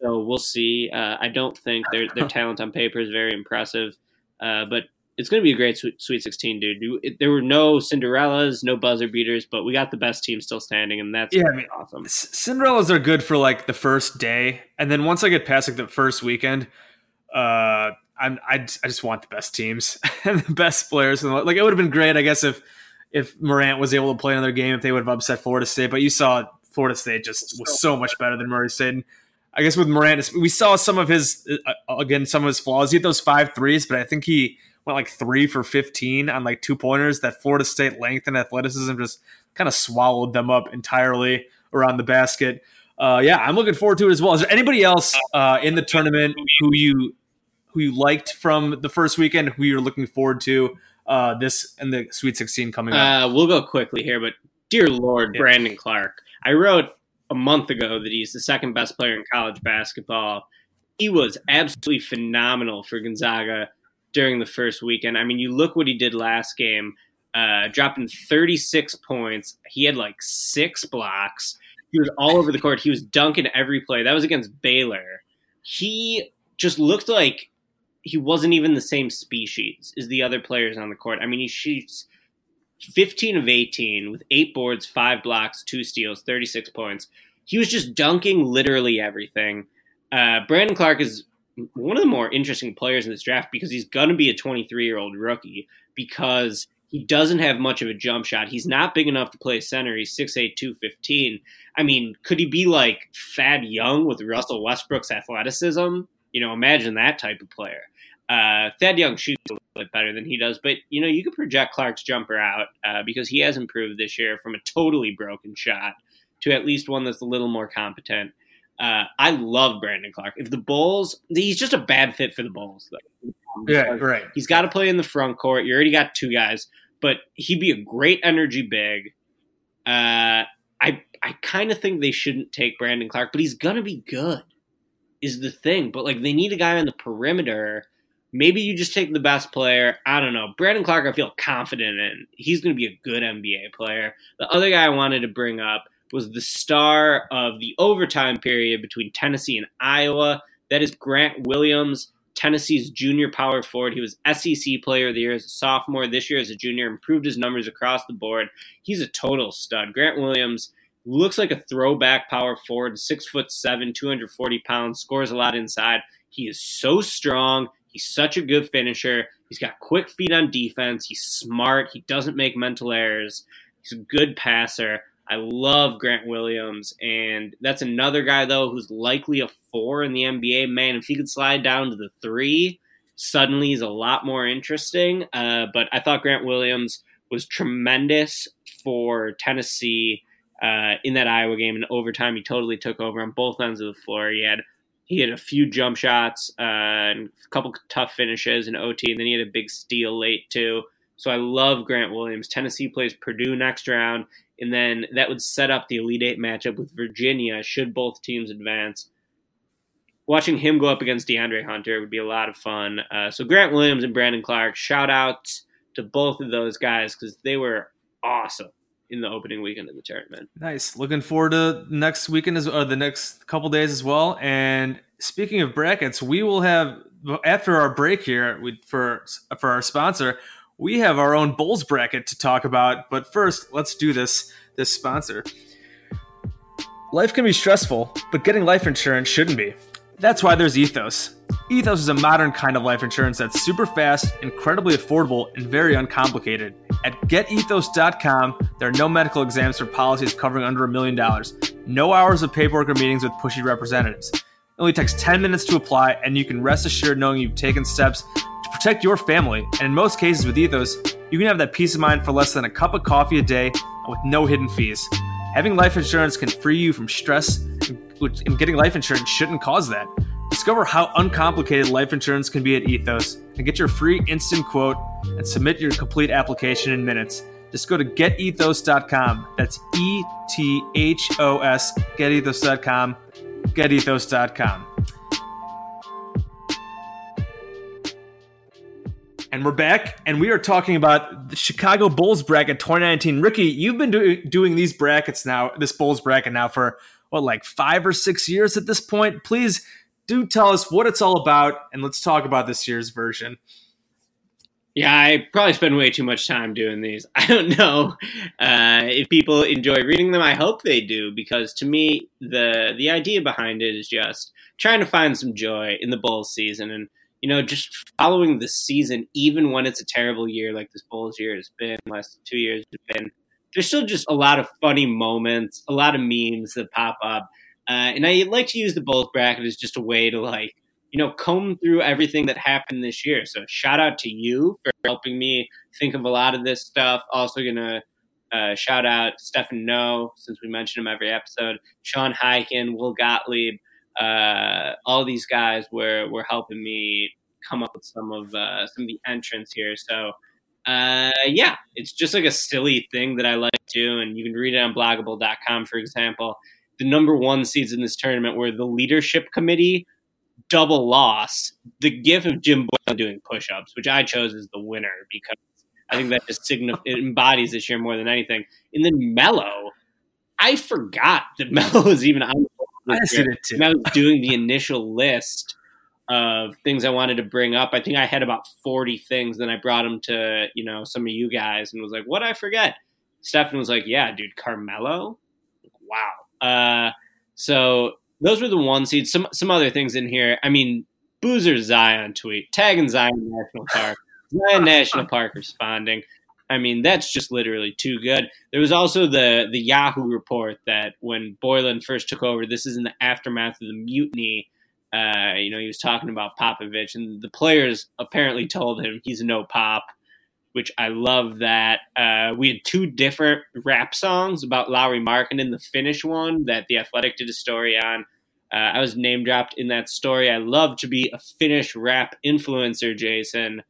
so we'll see. Uh, I don't think their their talent on paper is very impressive. Uh, but it's going to be a great Sweet, sweet sixteen, dude. There were no Cinderellas, no buzzer beaters, but we got the best team still standing, and that's yeah, I mean, awesome. Cinderellas are good for like the first day, and then once I get past like the first weekend, uh, I'm I, I just want the best teams and the best players. And like it would have been great, I guess, if if Morant was able to play another game, if they would have upset Florida State. But you saw Florida State just was so much better than Murray State. And I guess with Morant, we saw some of his uh, again some of his flaws. He hit those five threes, but I think he went like three for fifteen on like two pointers. That Florida State length and athleticism just kind of swallowed them up entirely around the basket. Uh, yeah, I'm looking forward to it as well. Is there anybody else uh, in the tournament who you who you liked from the first weekend, who you're looking forward to uh, this and the Sweet sixteen coming up? Uh, we'll go quickly here, but dear Lord, yeah. Brandon Clark. I wrote a month ago that he's the second best player in college basketball. He was absolutely phenomenal for Gonzaga during the first weekend. I mean, you look what he did last game, uh, dropping thirty-six points. He had like six blocks. He was all over the court. He was dunking every play. That was against Baylor. He just looked like he wasn't even the same species as the other players on the court. I mean, he shoots fifteen of eighteen with eight boards, five blocks, two steals, thirty-six points. He was just dunking literally everything. Uh, Brandon Clark is one of the more interesting players in this draft because he's going to be a twenty-three-year-old rookie because he doesn't have much of a jump shot. He's not big enough to play center. He's six eight, two fifteen. I mean, could he be like Thad Young with Russell Westbrook's athleticism? You know, imagine that type of player. Uh, Thad Young shoots a little bit better than he does, but, you know, you could project Clark's jumper out uh, because he has improved this year from a totally broken shot to at least one that's a little more competent. Uh, I love Brandon Clark. If the Bulls, he's just a bad fit for the Bulls, though. Yeah, right. He's got to play in the front court. You already got two guys, but he'd be a great energy big. Uh, I I kind of think they shouldn't take Brandon Clark, but he's gonna be good, is the thing. But like, they need a guy on the perimeter. Maybe you just take the best player. I don't know. Brandon Clark, I feel confident in. He's gonna be a good N B A player. The other guy I wanted to bring up was the star of the overtime period between Tennessee and Iowa. That is Grant Williams, Tennessee's junior power forward. He was S E C player of the year as a sophomore. This year as a junior, improved his numbers across the board. He's a total stud. Grant Williams looks like a throwback power forward, six foot seven, two hundred forty pounds, scores a lot inside. He is so strong. He's such a good finisher. He's got quick feet on defense. He's smart. He doesn't make mental errors. He's a good passer. I love Grant Williams, and that's another guy, though, who's likely a four in the N B A. Man, if he could slide down to the three, suddenly he's a lot more interesting. Uh, but I thought Grant Williams was tremendous for Tennessee uh, in that Iowa game. In overtime, he totally took over on both ends of the floor. He had he had a few jump shots, uh, and a couple tough finishes in O T, and then he had a big steal late, too. So I love Grant Williams. Tennessee plays Purdue next round, and then that would set up the Elite Eight matchup with Virginia should both teams advance. Watching him go up against DeAndre Hunter would be a lot of fun. Uh, so Grant Williams and Brandon Clark, shout out to both of those guys because they were awesome in the opening weekend of the tournament. Nice. Looking forward to next weekend as or the next couple days as well. And speaking of brackets, we will have after our break here we, for for our sponsor, we have our own Bulls bracket to talk about. But first, let's do this this sponsor. Life can be stressful, but getting life insurance shouldn't be. That's why there's Ethos. Ethos is a modern kind of life insurance that's super fast, incredibly affordable, and very uncomplicated. At get ethos dot com, there are no medical exams for policies covering under a million dollars, no hours of paperwork or meetings with pushy representatives. It only takes ten minutes to apply, and you can rest assured knowing you've taken steps to protect your family. And in most cases with Ethos, you can have that peace of mind for less than a cup of coffee a day and with no hidden fees. Having life insurance can free you from stress, and getting life insurance shouldn't cause that. Discover how uncomplicated life insurance can be at Ethos and get your free instant quote and submit your complete application in minutes. Just go to get ethos dot com. That's E T H O S, get ethos dot com, get ethos dot com. And we're back, and we are talking about the Chicago Bulls bracket twenty nineteen. Ricky, you've been do- doing these brackets now, this Bulls bracket now for, what, like five or six years at this point? Please do tell us what it's all about, and let's talk about this year's version. Yeah, I probably spend way too much time doing these. I don't know uh, if people enjoy reading them. I hope they do, because to me, the the idea behind it is just trying to find some joy in the Bulls season and, you know, just following the season, even when it's a terrible year like this Bulls year has been, last two years have been, there's still just a lot of funny moments, a lot of memes that pop up. Uh, and I like to use the Bulls bracket as just a way to, like, you know, comb through everything that happened this year. So shout out to you for helping me think of a lot of this stuff. Also going to uh, shout out Stefan No, since we mention him every episode, Sean Hyken, Will Gottlieb. Uh, all these guys were, were helping me come up with some of uh, some of the entrants here. So, uh, yeah, it's just like a silly thing that I like to do, and you can read it on bloggable dot com, for example. The number one seeds in this tournament were the leadership committee, double loss, the gif of Jim Boylen doing push-ups, which I chose as the winner because I think that just signif- it embodies this year more than anything. And then Melo, I forgot that Melo was even on the and I was doing the initial list of things I wanted to bring up. I think I had about forty things. Then I brought them to, you know, some of you guys and was like, what I forget? Stefan was like, yeah, dude, Carmelo. Wow. Uh, so those were the one seeds. Some, some other things in here. I mean, Boozer Zion tweet, tagging Zion National Park, Zion National Park responding. I mean, that's just literally too good. There was also the the Yahoo report that when Boylen first took over, this is in the aftermath of the mutiny. Uh, you know, he was talking about Popovich, and the players apparently told him he's no Pop, which I love that. Uh, we had two different rap songs about Lauri Markkanen, the Finnish one that The Athletic did a story on. Uh, I was name-dropped in that story. I love to be a Finnish rap influencer, Jason.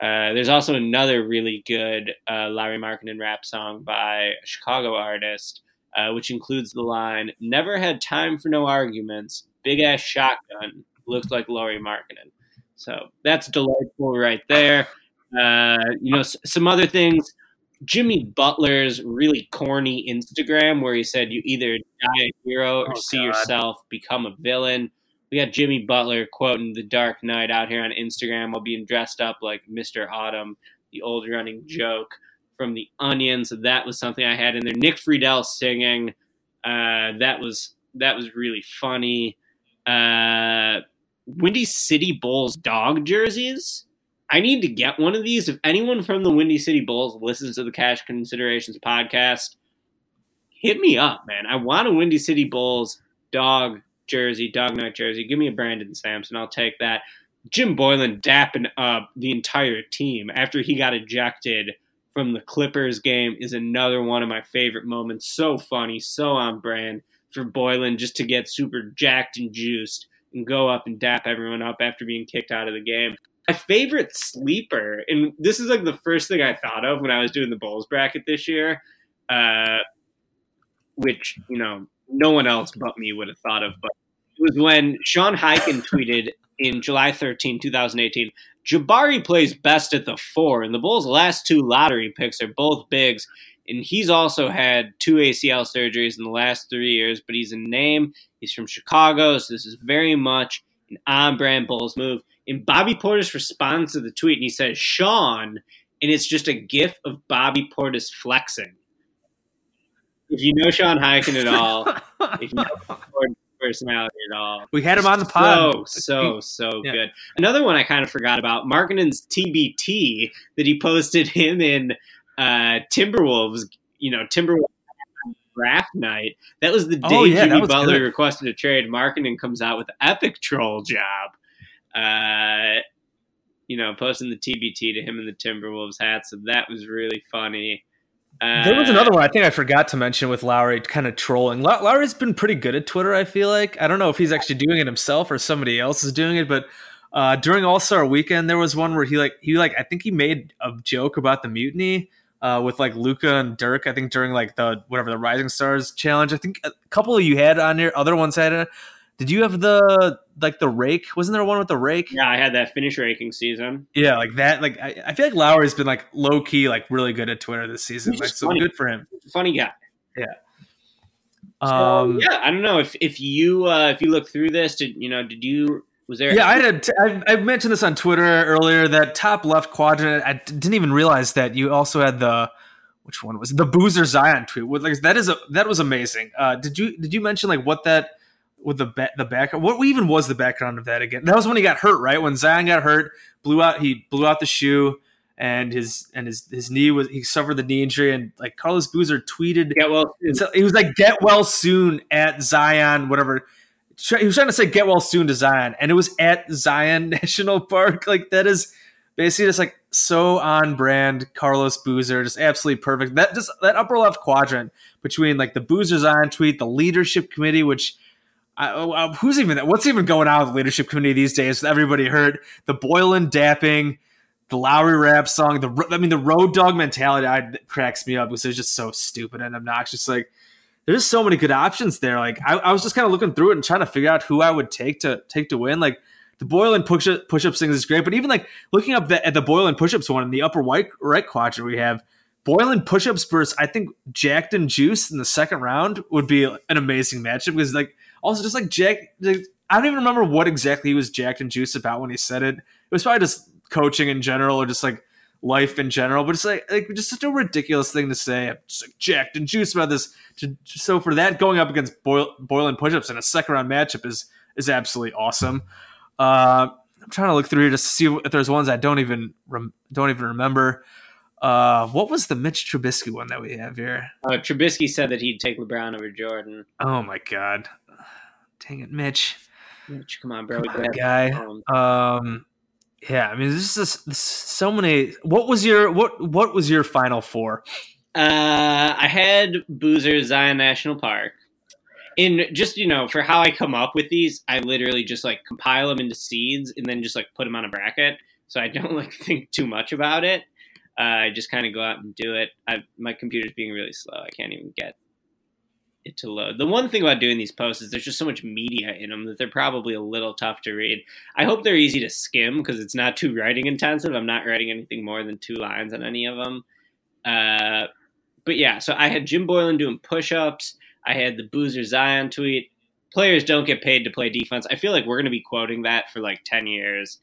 Uh, there's also another really good uh, Lauri Markkanen rap song by a Chicago artist, uh, which includes the line, never had time for no arguments, big-ass shotgun, looks like Lauri Markkanen. So that's delightful right there. Uh, you know, s- some other things, Jimmy Butler's really corny Instagram where he said you either die a hero or oh, see God. yourself become a villain. We got Jimmy Butler quoting The Dark Knight out here on Instagram while being dressed up like Mister Autumn, the old running joke from The Onion. So that was something I had in there. Nick Friedel singing. Uh, that was that was really funny. Uh, Windy City Bulls dog jerseys. I need to get one of these. If anyone from the Windy City Bulls listens to the Cash Considerations podcast, hit me up, man. I want a Windy City Bulls dog jersey, dog night jersey. Give me a Brandon Sampson. I'll take that. Jim Boylen dapping up the entire team after he got ejected from the Clippers game is another one of my favorite moments. So funny, so on brand for Boylen just to get super jacked and juiced and go up and dap everyone up after being kicked out of the game. My favorite sleeper, and this is like the first thing I thought of when I was doing the Bulls bracket this year, uh, which, you know, no one else but me would have thought of, but it was when Sean Hyken tweeted in July thirteenth, twenty eighteen. Jabari plays best at the four, and the Bulls' last two lottery picks are both bigs, and he's also had two A C L surgeries in the last three years, but he's in name. He's from Chicago, so this is very much an on-brand Bulls move. And Bobby Portis responds to the tweet, and he says, Sean, and it's just a gif of Bobby Portis flexing. If you know Sean Hyken at all, if you know Portis' personality at all. We had him on the pod. So, so, so yeah. Good. Another one I kind of forgot about, Markkanen's T B T that he posted him in uh, Timberwolves, you know, Timberwolves draft night. That was the day oh, yeah, Jimmy Butler good. requested a trade. Markkanen comes out with epic troll job. Uh, you know, posting the T B T to him in the Timberwolves hat. So that was really funny. Uh, there was another one I think I forgot to mention with Lauri kind of trolling. La- Lauri's been pretty good at Twitter, I feel like. I don't know if he's actually doing it himself or somebody else is doing it, but uh, during All-Star Weekend, there was one where he like, he like, I think he made a joke about the mutiny uh, with like Luka and Dirk, I think during like the, whatever, the Rising Stars Challenge. I think a couple of you had on your other ones had it. Did you have the like the rake? Wasn't there one with the rake? Yeah, I had that finish raking season. Yeah, like that. Like I, I feel like Lauri's been like low key, like really good at Twitter this season. Like so funny. Good for him. Funny guy. Yeah. Um. So, yeah, I don't know if if you uh, if you look through this, did you know? Did you was there? Yeah, I had. I, I mentioned this on Twitter earlier. That top left quadrant. I didn't even realize that you also had the. Which one was it? The Boozer Zion tweet? Like that is a that was amazing. Uh, did you did you mention like what that? With the ba- the background, what even was the background of that again? That was when he got hurt, right? When Zion got hurt, blew out he blew out the shoe, and his and his, his knee was he suffered the knee injury, and like Carlos Boozer tweeted, get well. So he was like, "Get well soon" at Zion, whatever. He was trying to say "Get well soon" to Zion, and it was at Zion National Park. Like that is basically just like so on brand. Carlos Boozer, just absolutely perfect. That just that upper left quadrant between like the Boozer Zion tweet, the leadership committee, which. I, who's even what's even going on with the leadership committee these days? Everybody heard the Boylen dapping, the Lauri rap song. The I mean, the road dog mentality I, cracks me up because it's just so stupid and obnoxious. Like, there's so many good options there. Like, I, I was just kind of looking through it and trying to figure out who I would take to take to win. Like, the Boylen push push-ups thing is great, but even like looking up the, at the Boylen push-ups one in the upper white right quadrant, we have Boylen push-ups versus I think Jackton Juice in the second round would be an amazing matchup because like. Also, just like Jack, like, I don't even remember what exactly he was jacked and juiced about when he said it. It was probably just coaching in general or just like life in general. But it's like, like just such a ridiculous thing to say. I'm just like jacked and juiced about this. So for that, going up against Boylen, Boylen push-ups in a second-round matchup is is absolutely awesome. Uh, I'm trying to look through here to see if there's ones I don't even rem- don't even remember. Uh, what was the Mitch Trubisky one that we have here? Uh, Trubisky said that he'd take LeBron over Jordan. Oh, my God. Dang it, Mitch. Mitch, come on, bro. Come on, guy. Um, yeah, I mean, this is so many. What was your what? What was your final four? Uh, I had Boozer, Zion National Park. And just, you know, for how I come up with these, I literally just, like, compile them into seeds and then just, like, put them on a bracket. So I don't, like, think too much about it. Uh, I just kind of go out and do it. I, my computer's being really slow. I can't even get it to load. The one thing about doing these posts is there's just so much media in them that they're probably a little tough to read. I hope they're easy to skim because it's not too writing intensive. I'm not writing anything more than two lines on any of them. Uh, but yeah, so I had Jim Boylen doing push-ups. I had the Boozer Zion tweet. Players don't get paid to play defense. I feel like we're going to be quoting that for like ten years.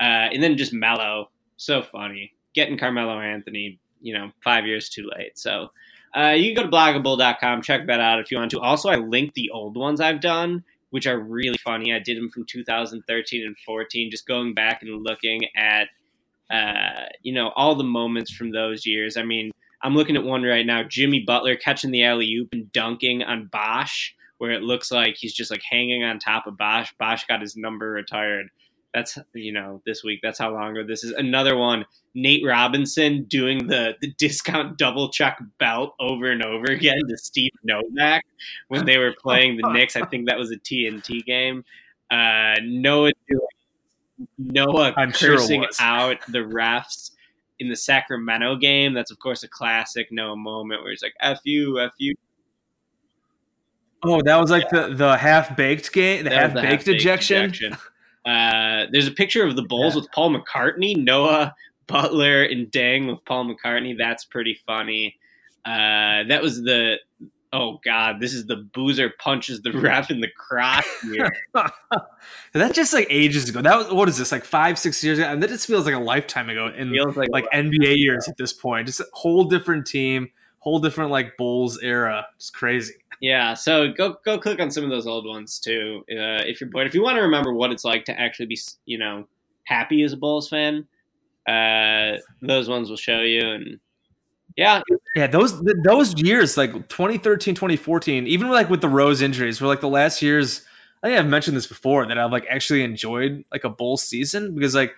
Uh, and then just Melo. So funny. Getting Carmelo Anthony, you know, five years too late. So uh, you can go to bloggable dot com, check that out if you want to. Also, I linked the old ones I've done, which are really funny. I did them from two thousand thirteen and fourteen, just going back and looking at, uh, you know, all the moments from those years. I mean, I'm looking at one right now, Jimmy Butler catching the alley-oop and dunking on Bosch, where it looks like he's just like hanging on top of Bosch. Bosch got his number retired. That's, you know, this week. That's how long ago this is. Another one, Nate Robinson doing the, the discount double check belt over and over again to Steve Novak when they were playing the Knicks. I think that was a T N T game. Uh, Noah doing, Noah I'm cursing sure out the refs in the Sacramento game. That's, of course, a classic Noah moment where he's like, F you, F you. Oh, that was like yeah. the, the half-baked game, the that half-baked half-baked ejection. ejection. Uh, there's a picture of the Bulls yeah. with Paul McCartney, Noah Butler and Deng with Paul McCartney. That's pretty funny. Uh, that was the, oh God, this is the Boozer punches the ref in the crotch here. That just like ages ago. That was, what is this, like five, six years ago? I mean, that just feels like a lifetime ago in like, like N B A years at this point. Just a whole different team, whole different like Bulls era. It's crazy. Yeah, so go go click on some of those old ones too, uh, if you're bored. If you want to remember what it's like to actually be, you know, happy as a Bulls fan, uh, those ones will show you. And yeah, yeah, those those years like twenty thirteen, twenty fourteen, even like with the Rose injuries, were like the last years. I think I've mentioned this before that I've like actually enjoyed like a Bulls season because like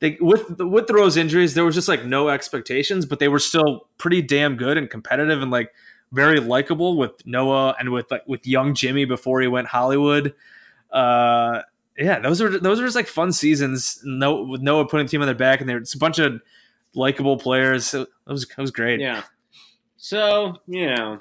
they with the, with the Rose injuries, there was just like no expectations, but they were still pretty damn good and competitive and like. Very likable with Noah and with like with young Jimmy before he went Hollywood. Uh, yeah, those are those are just like fun seasons. No, with Noah putting the team on their back, and there's a bunch of likable players. So it was it was great. Yeah. So you know,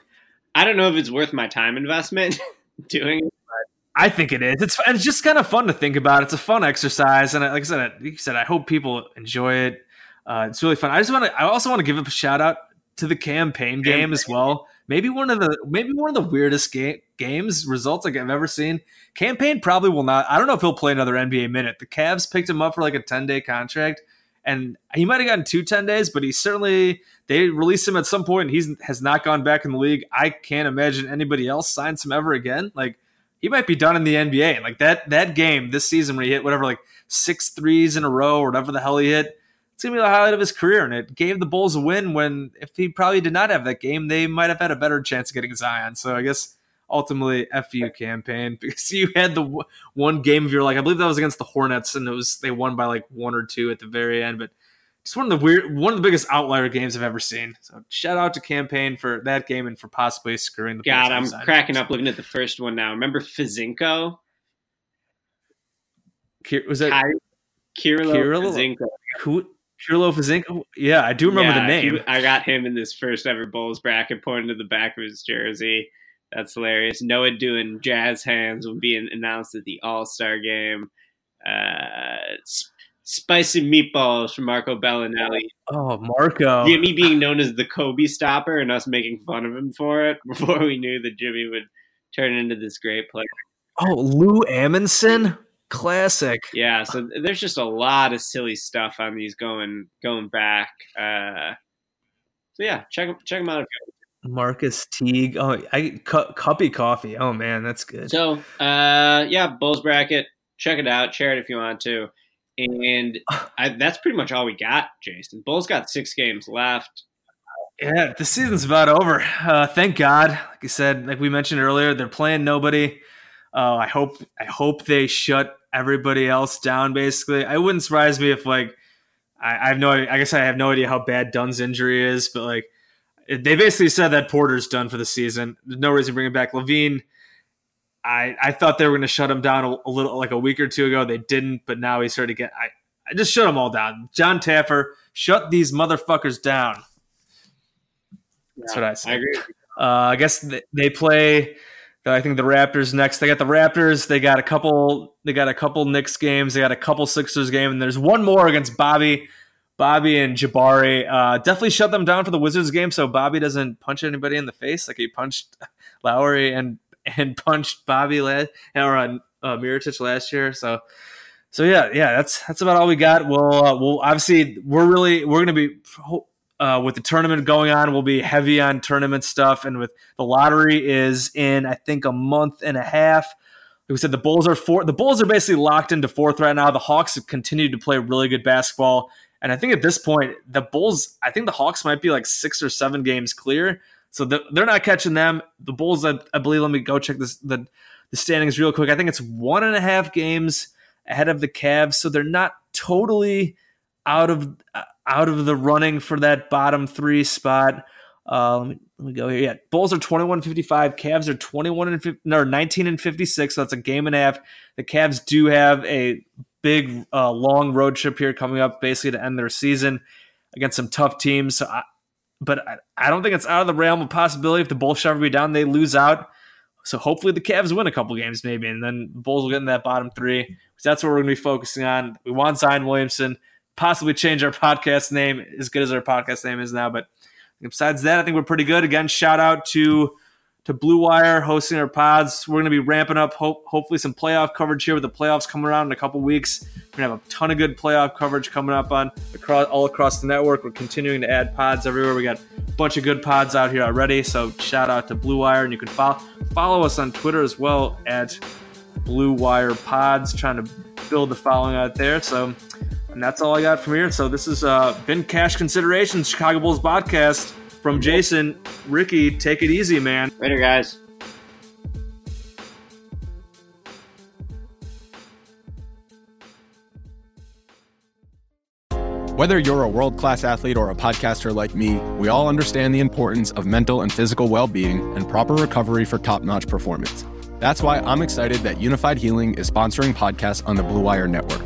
I don't know if it's worth my time investment doing it. But I think it is. It's it's just kind of fun to think about. It's a fun exercise, and like I said, I, like I said, I hope people enjoy it. Uh, it's really fun. I just want to. I also want to give a shout out to the campaign, campaign game as well. Maybe one of the maybe one of the weirdest game, games results like I've ever seen. Campaign probably will not. I don't know if he'll play another N B A minute. The Cavs picked him up for like a ten-day contract, and he might have gotten two ten days, but he certainly they released him at some point, and he's has not gone back in the league. I can't imagine anybody else signs him ever again. Like he might be done in the N B A. Like that that game this season where he hit whatever like six threes in a row or whatever the hell he hit. It's going to be the highlight of his career, and it gave the Bulls a win when if he probably did not have that game, they might have had a better chance of getting Zion. So I guess ultimately F you campaign because you had the w- one game of your life. I believe that was against the Hornets, and it was they won by like one or two at the very end. But just one of the weird, one of the biggest outlier games I've ever seen. So shout out to campaign for that game and for possibly screwing the Bulls. God, I'm cracking up looking at the first one now. Remember Fizinko? Was that Kirilo Fizinko? Who? Kirilo Fizinko, yeah, I do remember yeah, the name. He, I got him in this first ever Bulls bracket, pointing to the back of his jersey. That's hilarious. Noah doing jazz hands will be announced at the All-Star game. Uh, sp- spicy meatballs from Marco Bellinelli. Oh, Marco. Jimmy being known as the Kobe stopper and us making fun of him for it before we knew that Jimmy would turn into this great player. Oh, Lou Amundson. Classic. Yeah, so there's just a lot of silly stuff on these going going back. Uh, so yeah, check check them out. If you Marcus Teague. Oh, I cu- Cuppy Coffee. Oh man, that's good. So uh, yeah, Bulls bracket. Check it out. Share it if you want to. And I, that's pretty much all we got, Jason. Bulls got six games left. Yeah, the season's about over. Uh, thank God. Like I said, like we mentioned earlier, they're playing nobody. Uh, I hope I hope they shut everybody else down. Basically, I wouldn't surprise me if like I, I have no. I guess I have no idea how bad Dunn's injury is, but like they basically said that Porter's done for the season. There's no reason to bring him back. LaVine, I I thought they were going to shut him down a, a little like a week or two ago. They didn't, but now he's started to get. I I just shut them all down. John Taffer, shut these motherfuckers down. That's yeah, what I said. I agree. Uh, I guess they, they play. I think the Raptors next. They got the Raptors. They got a couple. They got a couple Knicks games. They got a couple Sixers games. And there's one more against Bobby, Bobby and Jabari. Uh, definitely shut them down for the Wizards game, so Bobby doesn't punch anybody in the face like he punched Lowry and and punched Bobby last or uh, Mirotić last year. So, so yeah, yeah. That's that's about all we got. We'll uh, we'll obviously we're really we're gonna be. Uh, with the tournament going on, we'll be heavy on tournament stuff. And with the lottery is in, I think, a month and a half. Like we said, the Bulls are four. The Bulls are basically locked into fourth right now. The Hawks have continued to play really good basketball. And I think at this point, the Bulls, I think the Hawks might be like six or seven games clear. So the, they're not catching them. The Bulls, I, I believe, let me go check this, the, the standings real quick. I think it's one and a half games ahead of the Cavs. So they're not totally out of uh, – out of the running for that bottom three spot. Uh, let, me, let me go here. Yeah, Bulls are twenty-one fifty-five. Cavs are twenty-one and fifty, no, nineteen and fifty-six. So that's a game and a half. The Cavs do have a big, uh, long road trip here coming up, basically to end their season against some tough teams. So, I, but I, I don't think it's out of the realm of possibility. If the Bulls should ever be down, they lose out. So hopefully the Cavs win a couple games, maybe, and then the Bulls will get in that bottom three. because that's what we're going to be focusing on. We want Zion Williamson, possibly change our podcast name as good as our podcast name is now. But besides that, I think we're pretty good. Again, shout out to to Blue Wire hosting our pods. We're going to be ramping up, hope, hopefully, some playoff coverage here with the playoffs coming around in a couple weeks. We're going to have a ton of good playoff coverage coming up on across all across the network. We're continuing to add pods everywhere. We got a bunch of good pods out here already. So shout out to Blue Wire, and you can follow follow us on Twitter as well at Blue Wire Pods. Trying to build the following out there. So. And that's all I got from here. So this has uh, been Cash Considerations, Chicago Bulls podcast from Jason. Ricky, take it easy, man. Later, guys. Whether you're a world-class athlete or a podcaster like me, we all understand the importance of mental and physical well-being and proper recovery for top-notch performance. That's why I'm excited that Unified Healing is sponsoring podcasts on the Blue Wire Network.